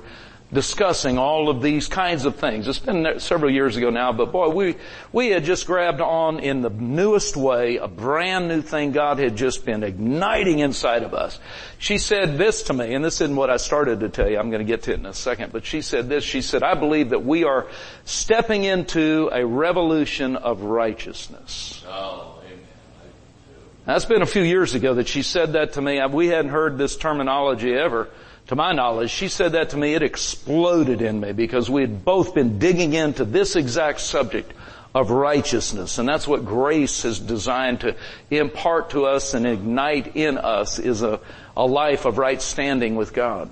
discussing all of these kinds of things. It's been several years ago now, but boy, we we had just grabbed on in the newest way, a brand new thing God had just been igniting inside of us. She said this to me, and this isn't what I started to tell you. I'm going to get to it in a second. But she said this. She said, I believe that we are stepping into a revolution of righteousness. Oh. That's been a few years ago that she said that to me. We hadn't heard this terminology ever, to my knowledge. She said that to me. It exploded in me because we had both been digging into this exact subject of righteousness. And that's what grace is designed to impart to us and ignite in us, is a, a life of right standing with God.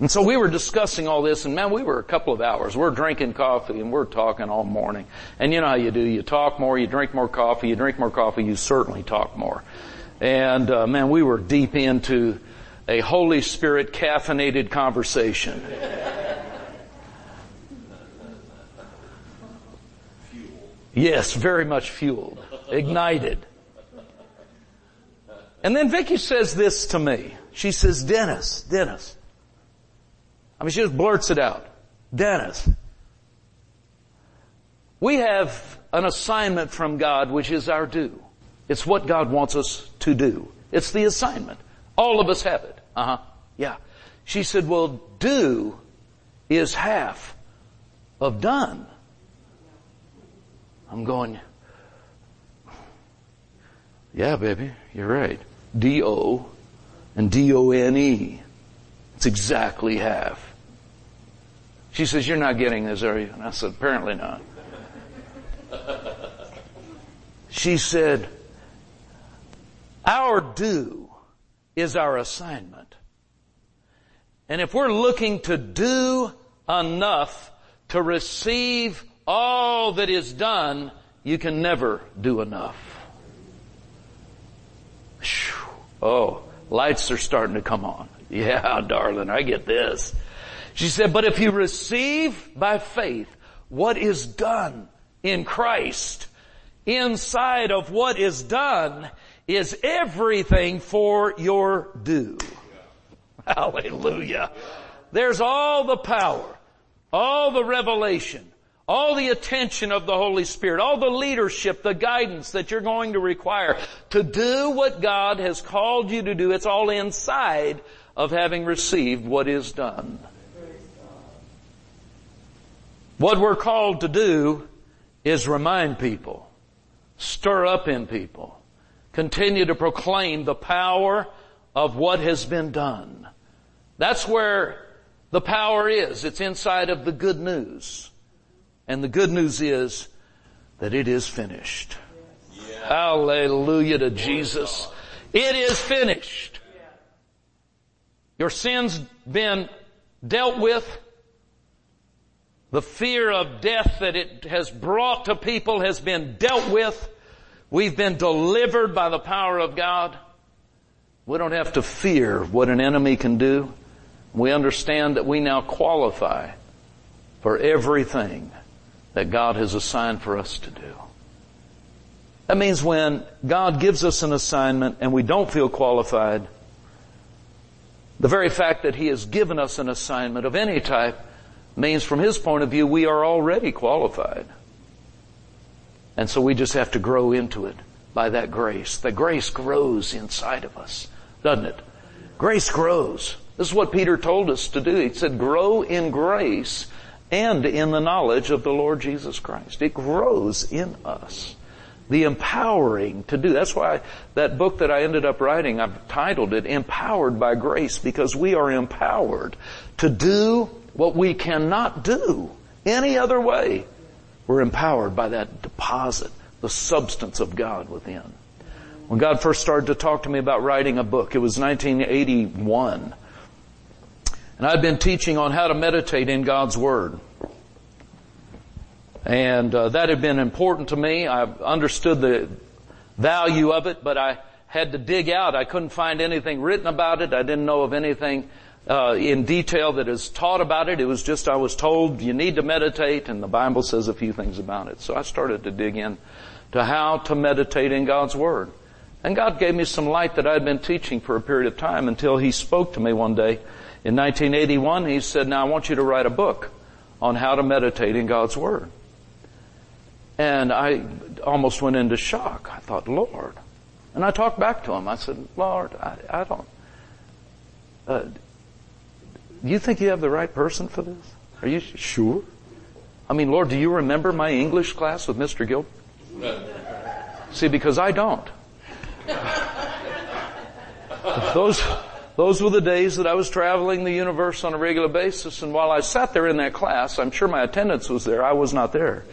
And so we were discussing all this, and man, we were a couple of hours. We're drinking coffee, and we're talking all morning. And you know how you do. You talk more, you drink more coffee, you drink more coffee, you certainly talk more. And, uh, man, we were deep into a Holy Spirit caffeinated conversation. Yes, very much fueled. Ignited. And then Vicki says this to me. She says, Dennis, Dennis. I mean, she just blurts it out. Dennis, we have an assignment from God, which is our due. It's what God wants us to do. It's the assignment. All of us have it. Uh-huh. Yeah. She said, well, due is half of done. I'm going, Yeah, baby, you're right. D O and D O N E. It's exactly half. She says, you're not getting this, are you? And I said, apparently not. She said, our due is our assignment. And if we're looking to do enough to receive all that is done, you can never do enough. Oh, lights are starting to come on. Yeah, darling, I get this. She said, but if you receive by faith what is done in Christ, inside of what is done is everything for your due. Yeah. Hallelujah. Yeah. There's all the power, all the revelation, all the attention of the Holy Spirit, all the leadership, the guidance that you're going to require to do what God has called you to do. It's all inside of having received what is done. What we're called to do is remind people, stir up in people, continue to proclaim the power of what has been done. That's where the power is. It's inside of the good news. And the good news is that it is finished. Yes. Yeah. Hallelujah to Jesus. It is finished. Yeah. Your sin's been dealt with. The fear of death that it has brought to people has been dealt with. We've been delivered by the power of God. We don't have to fear what an enemy can do. We understand that we now qualify for everything that God has assigned for us to do. That means when God gives us an assignment and we don't feel qualified, the very fact that He has given us an assignment of any type means from His point of view we are already qualified. And so we just have to grow into it by that grace. The grace grows inside of us, doesn't it? Grace grows. This is what Peter told us to do. He said, grow in grace and in the knowledge of the Lord Jesus Christ. It grows in us. The empowering to do. That's why that book that I ended up writing, I've titled it Empowered by Grace, because we are empowered to do what we cannot do any other way. We're empowered by that deposit, the substance of God within. When God first started to talk to me about writing a book, it was nineteen eighty-one. And I'd been teaching on how to meditate in God's Word. And uh, that had been important to me. I understood the value of it, but I had to dig out. I couldn't find anything written about it. I didn't know of anything Uh, in detail that is taught about it. It was just, I was told, you need to meditate, and the Bible says a few things about it. So I started to dig in to how to meditate in God's Word. And God gave me some light that I had been teaching for a period of time until He spoke to me one day. In nineteen eighty-one, He said, now I want you to write a book on how to meditate in God's Word. And I almost went into shock. I thought, Lord. And I talked back to Him. I said, Lord, I, I don't... Uh, Do you think you have the right person for this? Are you sure? I mean, Lord, do you remember my English class with Mister Gilbert? See, because I don't. Those, those were the days that I was traveling the universe on a regular basis, and while I sat there in that class, I'm sure my attendance was there, I was not there.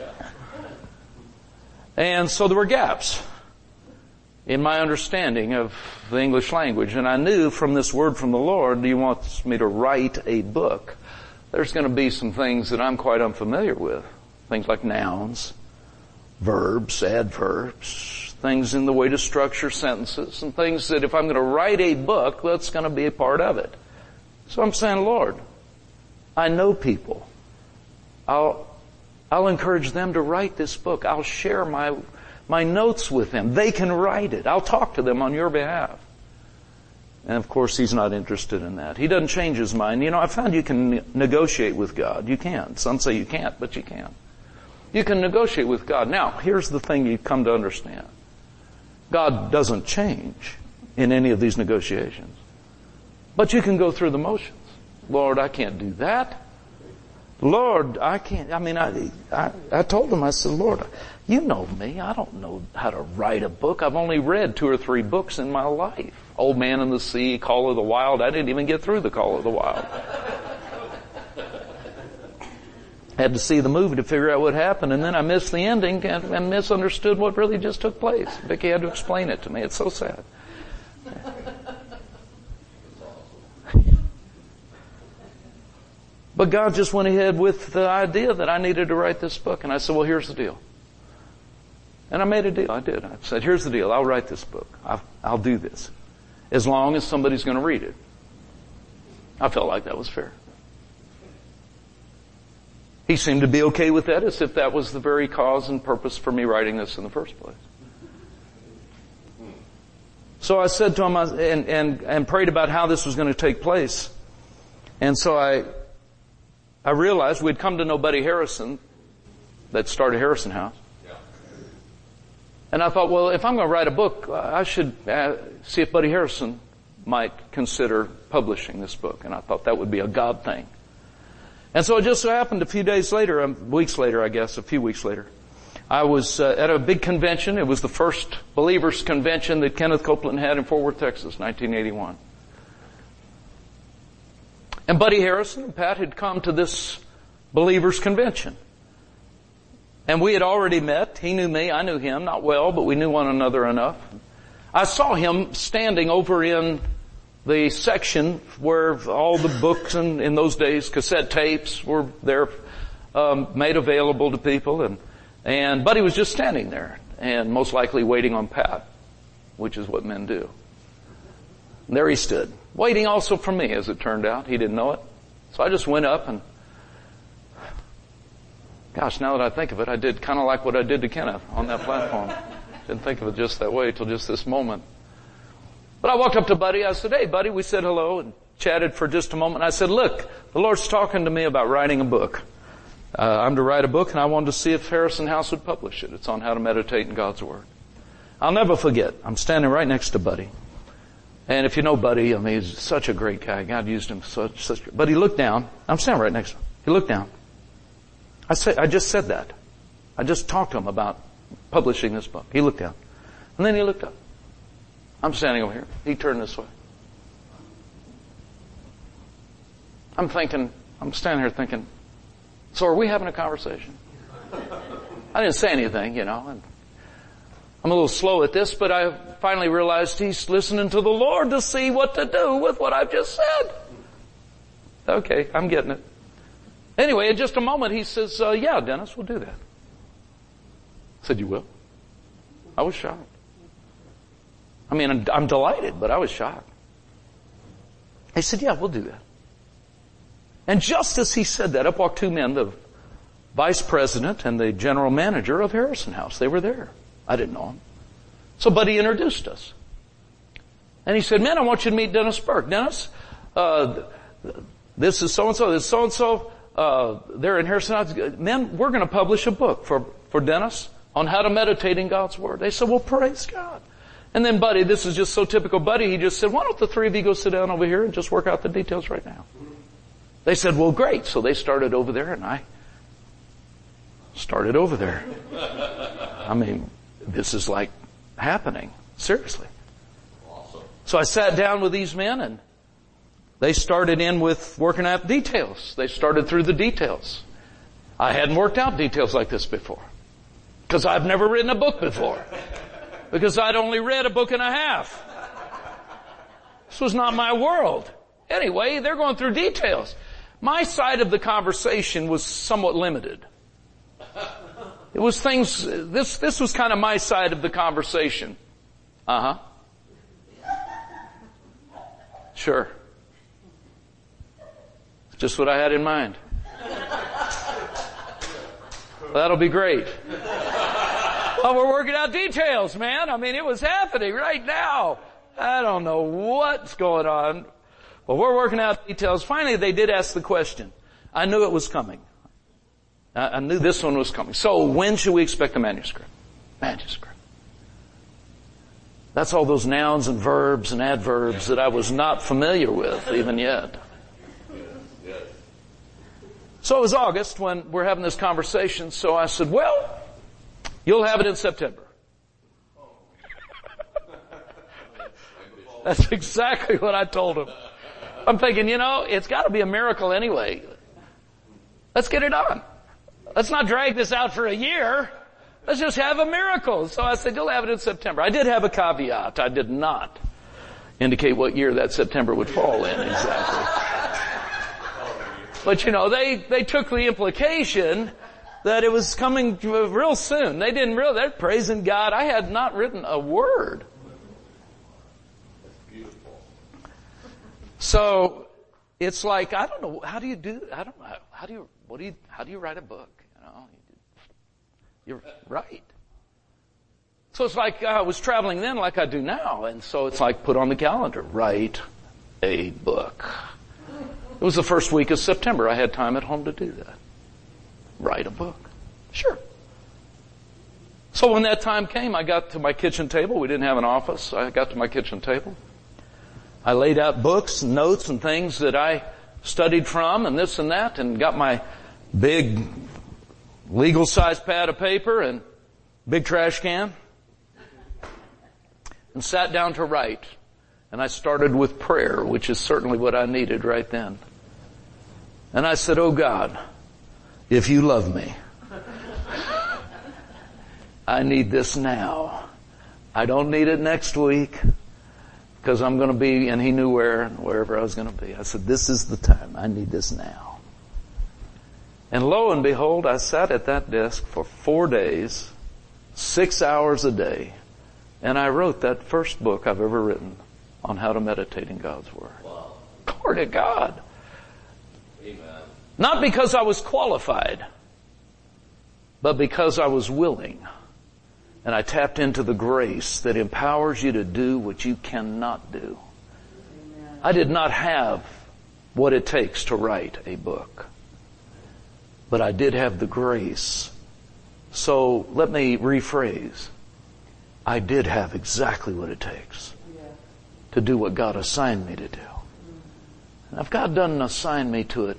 And so there were gaps in my understanding of the English language. And I knew from this word from the Lord, do you want me to write a book? There's going to be some things that I'm quite unfamiliar with. Things like nouns, verbs, adverbs, things in the way to structure sentences, and things that if I'm going to write a book, that's going to be a part of it. So I'm saying, Lord, I know people. I'll, I'll encourage them to write this book. I'll share my My notes with them. They can write it. I'll talk to them on your behalf. And of course, He's not interested in that. He doesn't change His mind. You know, I found you can ne- negotiate with God. You can. Some say you can't, but you can. You can negotiate with God. Now, here's the thing you've come to understand. God doesn't change in any of these negotiations. But you can go through the motions. Lord, I can't do that. Lord, I can't, I mean, I, I, I told him, I said, Lord, you know me. I don't know how to write a book. I've only read two or three books in my life. Old Man and the Sea, Call of the Wild. I didn't even get through the Call of the Wild. Had to see the movie to figure out what happened, and then I missed the ending and, and misunderstood what really just took place. Vicki had to explain it to me. It's so sad. But God just went ahead with the idea that I needed to write this book, and I said, well, here's the deal. And I made a deal. I did. I said, here's the deal. I'll write this book. I'll, I'll do this. As long as somebody's going to read it. I felt like that was fair. He seemed to be okay with that, as if that was the very cause and purpose for me writing this in the first place. So I said to him, I, and, and, and prayed about how this was going to take place. And so I, I realized we'd come to know Buddy Harrison that started Harrison House. And I thought, well, if I'm going to write a book, I should see if Buddy Harrison might consider publishing this book. And I thought that would be a God thing. And so it just so happened a few days later, weeks later, I guess, a few weeks later, I was uh, at a big convention. It was the first Believers Convention that Kenneth Copeland had in Fort Worth, Texas, nineteen eighty-one. And Buddy Harrison and Pat had come to this Believers Convention. And we had already met. He knew me. I knew him. Not well, but we knew one another enough. I saw him standing over in the section where all the books and in those days cassette tapes were there, um, made available to people. And, and Buddy was just standing there and most likely waiting on Pat, which is what men do. And there he stood, waiting also for me, as it turned out. He didn't know it. So I just went up and gosh, now that I think of it, I did kind of like what I did to Kenneth on that platform. Didn't think of it just that way till just this moment. But I walked up to Buddy. I said, hey, Buddy, we said hello and chatted for just a moment. And I said, look, the Lord's talking to me about writing a book. Uh, I'm to write a book, and I wanted to see if Harrison House would publish it. It's on how to meditate in God's Word. I'll never forget. I'm standing right next to Buddy. And if you know Buddy, I mean, he's such a great guy. God used him such, such. But he looked down. I'm standing right next to him. He looked down. I said, I just said that. I just talked to him about publishing this book. He looked out. And then he looked up. I'm standing over here. He turned this way. I'm thinking, I'm standing here thinking, so are we having a conversation? I didn't say anything, you know. And I'm a little slow at this, but I finally realized he's listening to the Lord to see what to do with what I've just said. Okay, I'm getting it. Anyway, in just a moment, he says, uh, yeah, Dennis, we'll do that. I said, you will? I was shocked. I mean, I'm, I'm delighted, but I was shocked. He said, yeah, we'll do that. And just as he said that, up walked two men, the vice president and the general manager of Harrison House. They were there. I didn't know them. So Buddy introduced us. And he said, man, I want you to meet Dennis Burke. Dennis, uh, this is so-and-so, this is so-and-so. Uh, there in Harrison House, men, we're going to publish a book for, for Dennis on how to meditate in God's Word. They said, well, praise God. And then Buddy, this is just so typical Buddy, he just said, why don't the three of you go sit down over here and just work out the details right now? They said, well, great. So they started over there and I started over there. I mean, this is like happening. Seriously. Awesome. So I sat down with these men and they started in with working out details. They started through the details. I hadn't worked out details like this before. Because I've never written a book before. Because I'd only read a book and a half. This was not my world. Anyway, they're going through details. My side of the conversation was somewhat limited. It was things, this, this was kind of my side of the conversation. Uh huh. Sure. Just what I had in mind. That'll be great. Oh, we're working out details, man. I mean, it was happening right now. I don't know what's going on, but we're working out details. Finally, they did ask the question. I knew it was coming. I, I knew this one was coming. So when should we expect the manuscript? Manuscript. That's all those nouns and verbs and adverbs that I was not familiar with even yet. So it was August when we're having this conversation, so I said, well, you'll have it in September. That's exactly what I told him. I'm thinking, you know, it's got to be a miracle anyway. Let's get it on. Let's not drag this out for a year. Let's just have a miracle. So I said, you'll have it in September. I did have a caveat. I did not indicate what year that September would fall in exactly. But, you know, they, they took the implication that it was coming real soon. They didn't realize, they're praising God. I had not written a word. That's beautiful. So it's like, I don't know, how do you do, I don't know, how do you, what do you, how do you write a book? You know, you're right. So it's like I was traveling then like I do now. And so it's like, put on the calendar, write a book. It was the first week of September. I had time at home to do that. Write a book. Sure. So when that time came, I got to my kitchen table. We didn't have an office. I got to my kitchen table. I laid out books, notes, and things that I studied from and this and that, and got my big legal-sized pad of paper and big trash can and sat down to write. And I started with prayer, which is certainly what I needed right then. And I said, oh God, if you love me, I need this now. I don't need it next week because I'm going to be, and he knew where, wherever I was going to be. I said, this is the time. I need this now. And lo and behold, I sat at that desk for four days, six hours a day, and I wrote that first book I've ever written on how to meditate in God's Word. Wow. Glory to God. Amen. Not because I was qualified, but because I was willing. And I tapped into the grace that empowers you to do what you cannot do. Amen. I did not have what it takes to write a book, but I did have the grace. So let me rephrase. I did have exactly what it takes to do what God assigned me to do. And if God doesn't assign me to it,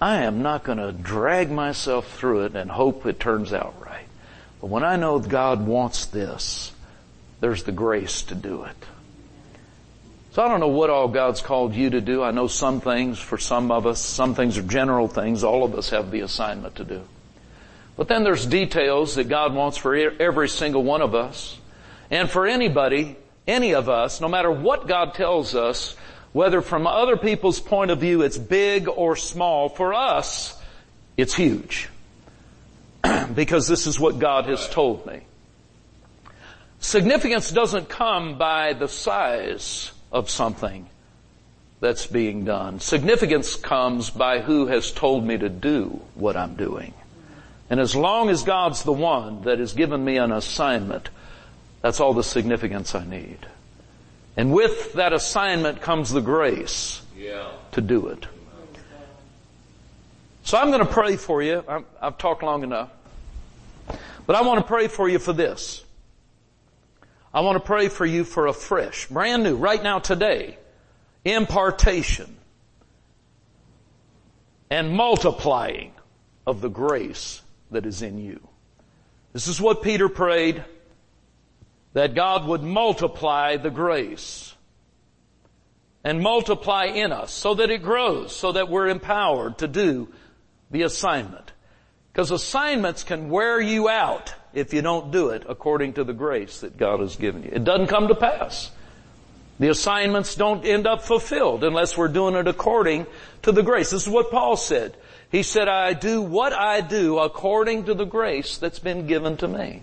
I am not going to drag myself through it and hope it turns out right. But when I know God wants this, there's the grace to do it. So I don't know what all God's called you to do. I know some things for some of us, some things are general things. All of us have the assignment to do. But then there's details that God wants for every single one of us. And for anybody, any of us, no matter what God tells us, whether from other people's point of view it's big or small, for us, it's huge. Because this is what God has told me. Significance doesn't come by the size of something that's being done. Significance comes by who has told me to do what I'm doing. And as long as God's the one that has given me an assignment, that's all the significance I need. And with that assignment comes the grace yeah. to do it. So I'm going to pray for you. I'm, I've talked long enough. But I want to pray for you for this. I want to pray for you for a fresh, brand new, right now, today, impartation and multiplying of the grace that is in you. This is what Peter prayed, that God would multiply the grace and multiply in us so that it grows, so that we're empowered to do the assignment. Because assignments can wear you out if you don't do it according to the grace that God has given you. It doesn't come to pass. The assignments don't end up fulfilled unless we're doing it according to the grace. This is what Paul said. He said, I do what I do according to the grace that's been given to me.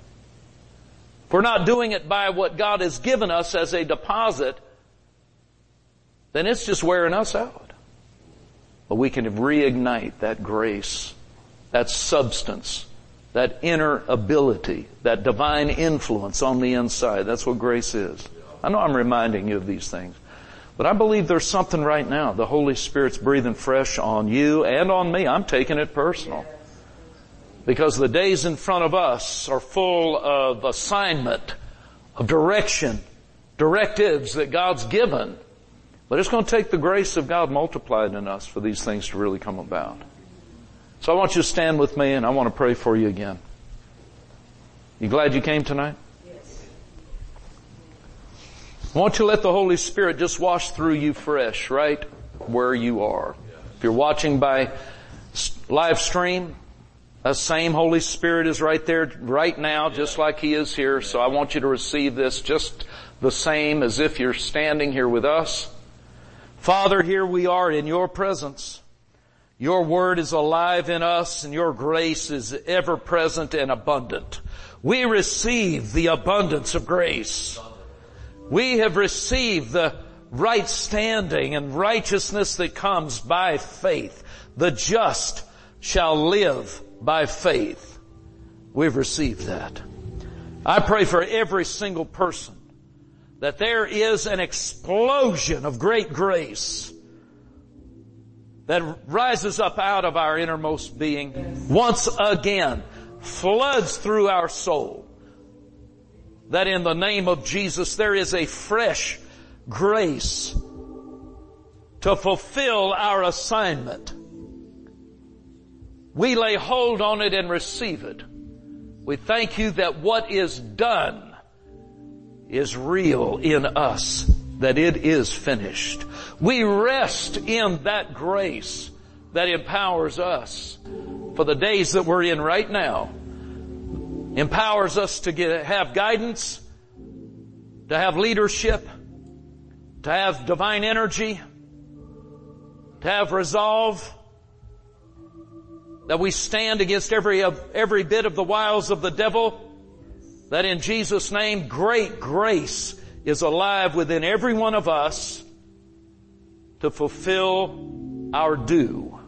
If we're not doing it by what God has given us as a deposit, then it's just wearing us out. But we can reignite that grace, that substance, that inner ability, that divine influence on the inside. That's what grace is. I know I'm reminding you of these things, but I believe there's something right now. The Holy Spirit's breathing fresh on you and on me. I'm taking it personal. Because the days in front of us are full of assignment, of direction, directives that God's given. But it's going to take the grace of God multiplied in us for these things to really come about. So I want you to stand with me and I want to pray for you again. You glad you came tonight? Yes. I want you to let the Holy Spirit just wash through you fresh right where you are. If you're watching by live stream, that same Holy Spirit is right there right now, just like He is here. So I want you to receive this just the same as if you're standing here with us. Father, here we are in Your presence. Your Word is alive in us and Your grace is ever present and abundant. We receive the abundance of grace. We have received the right standing and righteousness that comes by faith. The just shall live by faith. We've received that. I pray for every single person that there is an explosion of great grace that rises up out of our innermost being, yes, once again, floods through our soul, that in the name of Jesus there is a fresh grace to fulfill our assignment. We lay hold on it and receive it. We thank You that what is done is real in us, that it is finished. We rest in that grace that empowers us for the days that we're in right now. Empowers us to get, have guidance, to have leadership, to have divine energy, to have resolve, that we stand against every, every bit of the wiles of the devil, that in Jesus' name great grace is alive within every one of us to fulfill our due.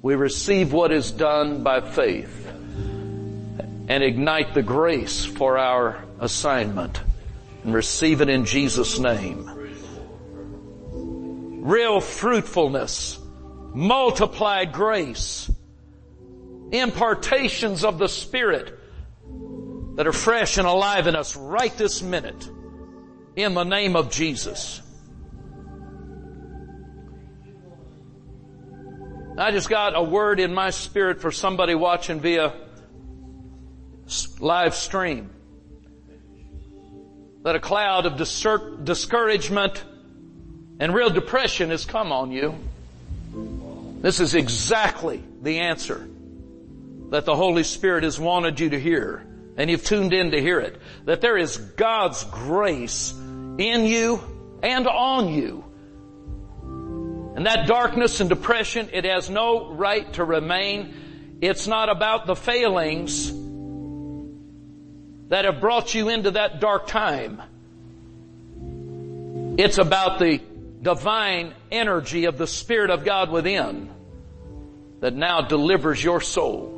We receive what is done by faith and ignite the grace for our assignment and receive it in Jesus' name. Real fruitfulness, multiplied grace, impartations of the Spirit that are fresh and alive in us right this minute in the name of Jesus. I just got a word in my spirit for somebody watching via live stream, that a cloud of discouragement and real depression has come on you. This is exactly the answer that the Holy Spirit has wanted you to hear, and you've tuned in to hear it, that there is God's grace in you and on you. And that darkness and depression, it has no right to remain. It's not about the failings that have brought you into that dark time. It's about the divine energy of the Spirit of God within that now delivers your soul,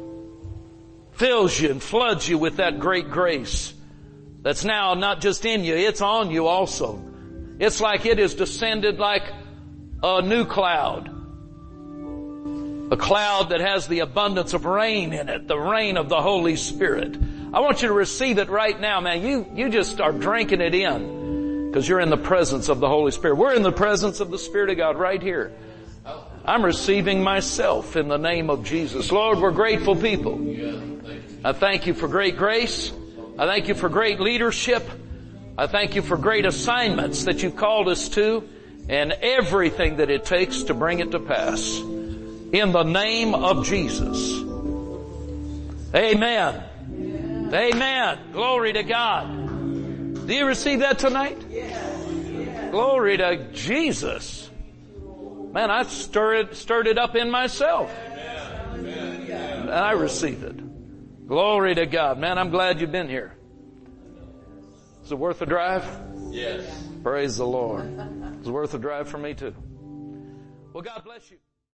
fills you and floods you with that great grace that's now not just in you, it's on you also. It's like it is descended like a new cloud, a cloud that has the abundance of rain in it, the rain of the Holy Spirit. I want you to receive it right now, man. You, you just are drinking it in because you're in the presence of the Holy Spirit. We're in the presence of the Spirit of God right here. I'm receiving myself in the name of Jesus. Lord, we're grateful people. I thank You for great grace. I thank You for great leadership. I thank You for great assignments that You've called us to and everything that it takes to bring it to pass. In the name of Jesus. Amen. Amen. Amen. Glory to God. Do you receive that tonight? Yes. Yes. Glory to Jesus. Man, I stir it, stirred it up in myself. Amen. And I receive it. Glory to God. Man, I'm glad you've been here. Is it worth a drive? Yes. Praise the Lord. It's worth a drive for me too. Well, God bless you.